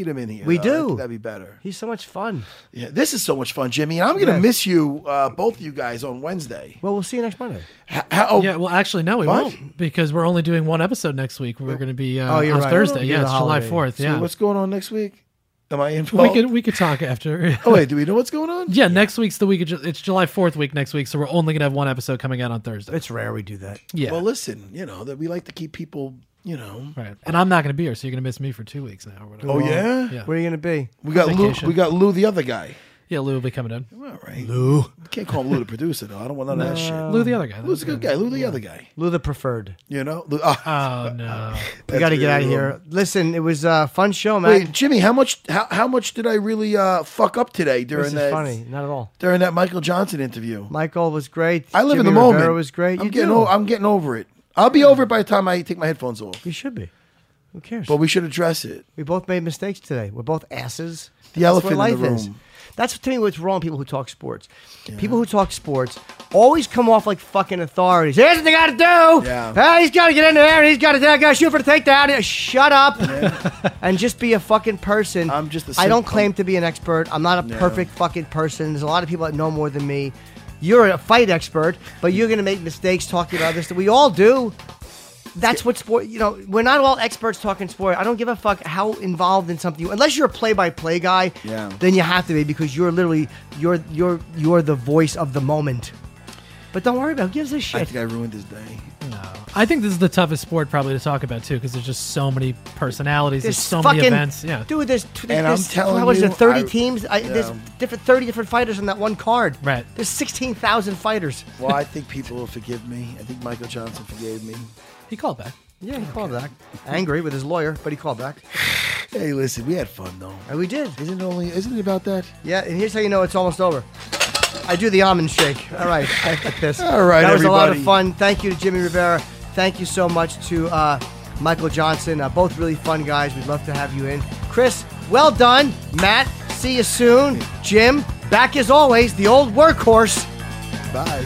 do. That'd be better. He's so much fun. Yeah, this is so much fun, Jimmy. And I'm going to miss you, both you guys, on Wednesday. Well, we'll see you next Monday. Actually, no, we won't, because we're only doing one episode next week. We're going to be on Thursday. Yeah, it's July 4th. Yeah. So what's going on next week? Am I involved? We could talk after. Oh, wait, do we know what's going on? Yeah, next week's the week. It's July 4th week next week, so we're only going to have one episode coming out on Thursday. It's rare we do that. Yeah. Well, listen, that we like to keep people... right? And I'm not going to be here, so you're going to miss me for 2 weeks now. Or whatever. Oh yeah, where are you going to be? We got Lou, the other guy. Yeah, Lou will be coming in. All right, Lou. You can't call him Lou the producer though. I don't want none of that shit. Lou the other guy. Lou's a good guy. Lou the other guy. Lou the preferred. Lou, oh no, we got to get out of here. Listen, it was a fun show, man. Wait, Jimmy, how much did I really fuck up today during that? This is funny, not at all. During that Michael Johnson interview, Michael was great. I live in the moment. Rivera was great. I'm getting over it. I'll be over it by the time I take my headphones off. You should be. Who cares? But we should address it. We both made mistakes today. We're both asses. The elephant in the room. That's to me what's wrong with people who talk sports. Yeah. People who talk sports always come off like fucking authorities. Here's what they got to do. Yeah. He's got to get in there. He's got to shoot for the takedown. Shut up and just be a fucking person. I'm just I don't claim to be an expert. I'm not a perfect fucking person. There's a lot of people that know more than me. You're a fight expert, but you're going to make mistakes talking about this. We all do. That's what sport... we're not all experts talking sport. I don't give a fuck how involved in something... Unless you're a play-by-play guy, then you have to be because you're literally... You're the voice of the moment. But don't worry about it. Who gives a shit? I think I ruined his day. No. I think this is the toughest sport probably to talk about, too, because there's just so many personalities. There's so many events. Yeah. Dude, there's 30 teams? There's 30 different fighters on that one card. Right. There's 16,000 fighters. Well, I think people will forgive me. I think Michael Johnson forgave me. He called back. Yeah, he called back. Angry with his lawyer, but he called back. Hey, listen, we had fun, though. And we did. Isn't it about that? Yeah, and here's how you know it's almost over. I do the almond shake. All right. I got this. All right, that was everybody. A lot of fun. Thank you to Jimmy Rivera. Thank you so much to Michael Johnson. Both really fun guys. We'd love to have you in. Chris, well done. Matt, see you soon. Jim, back as always, the old workhorse. Bye.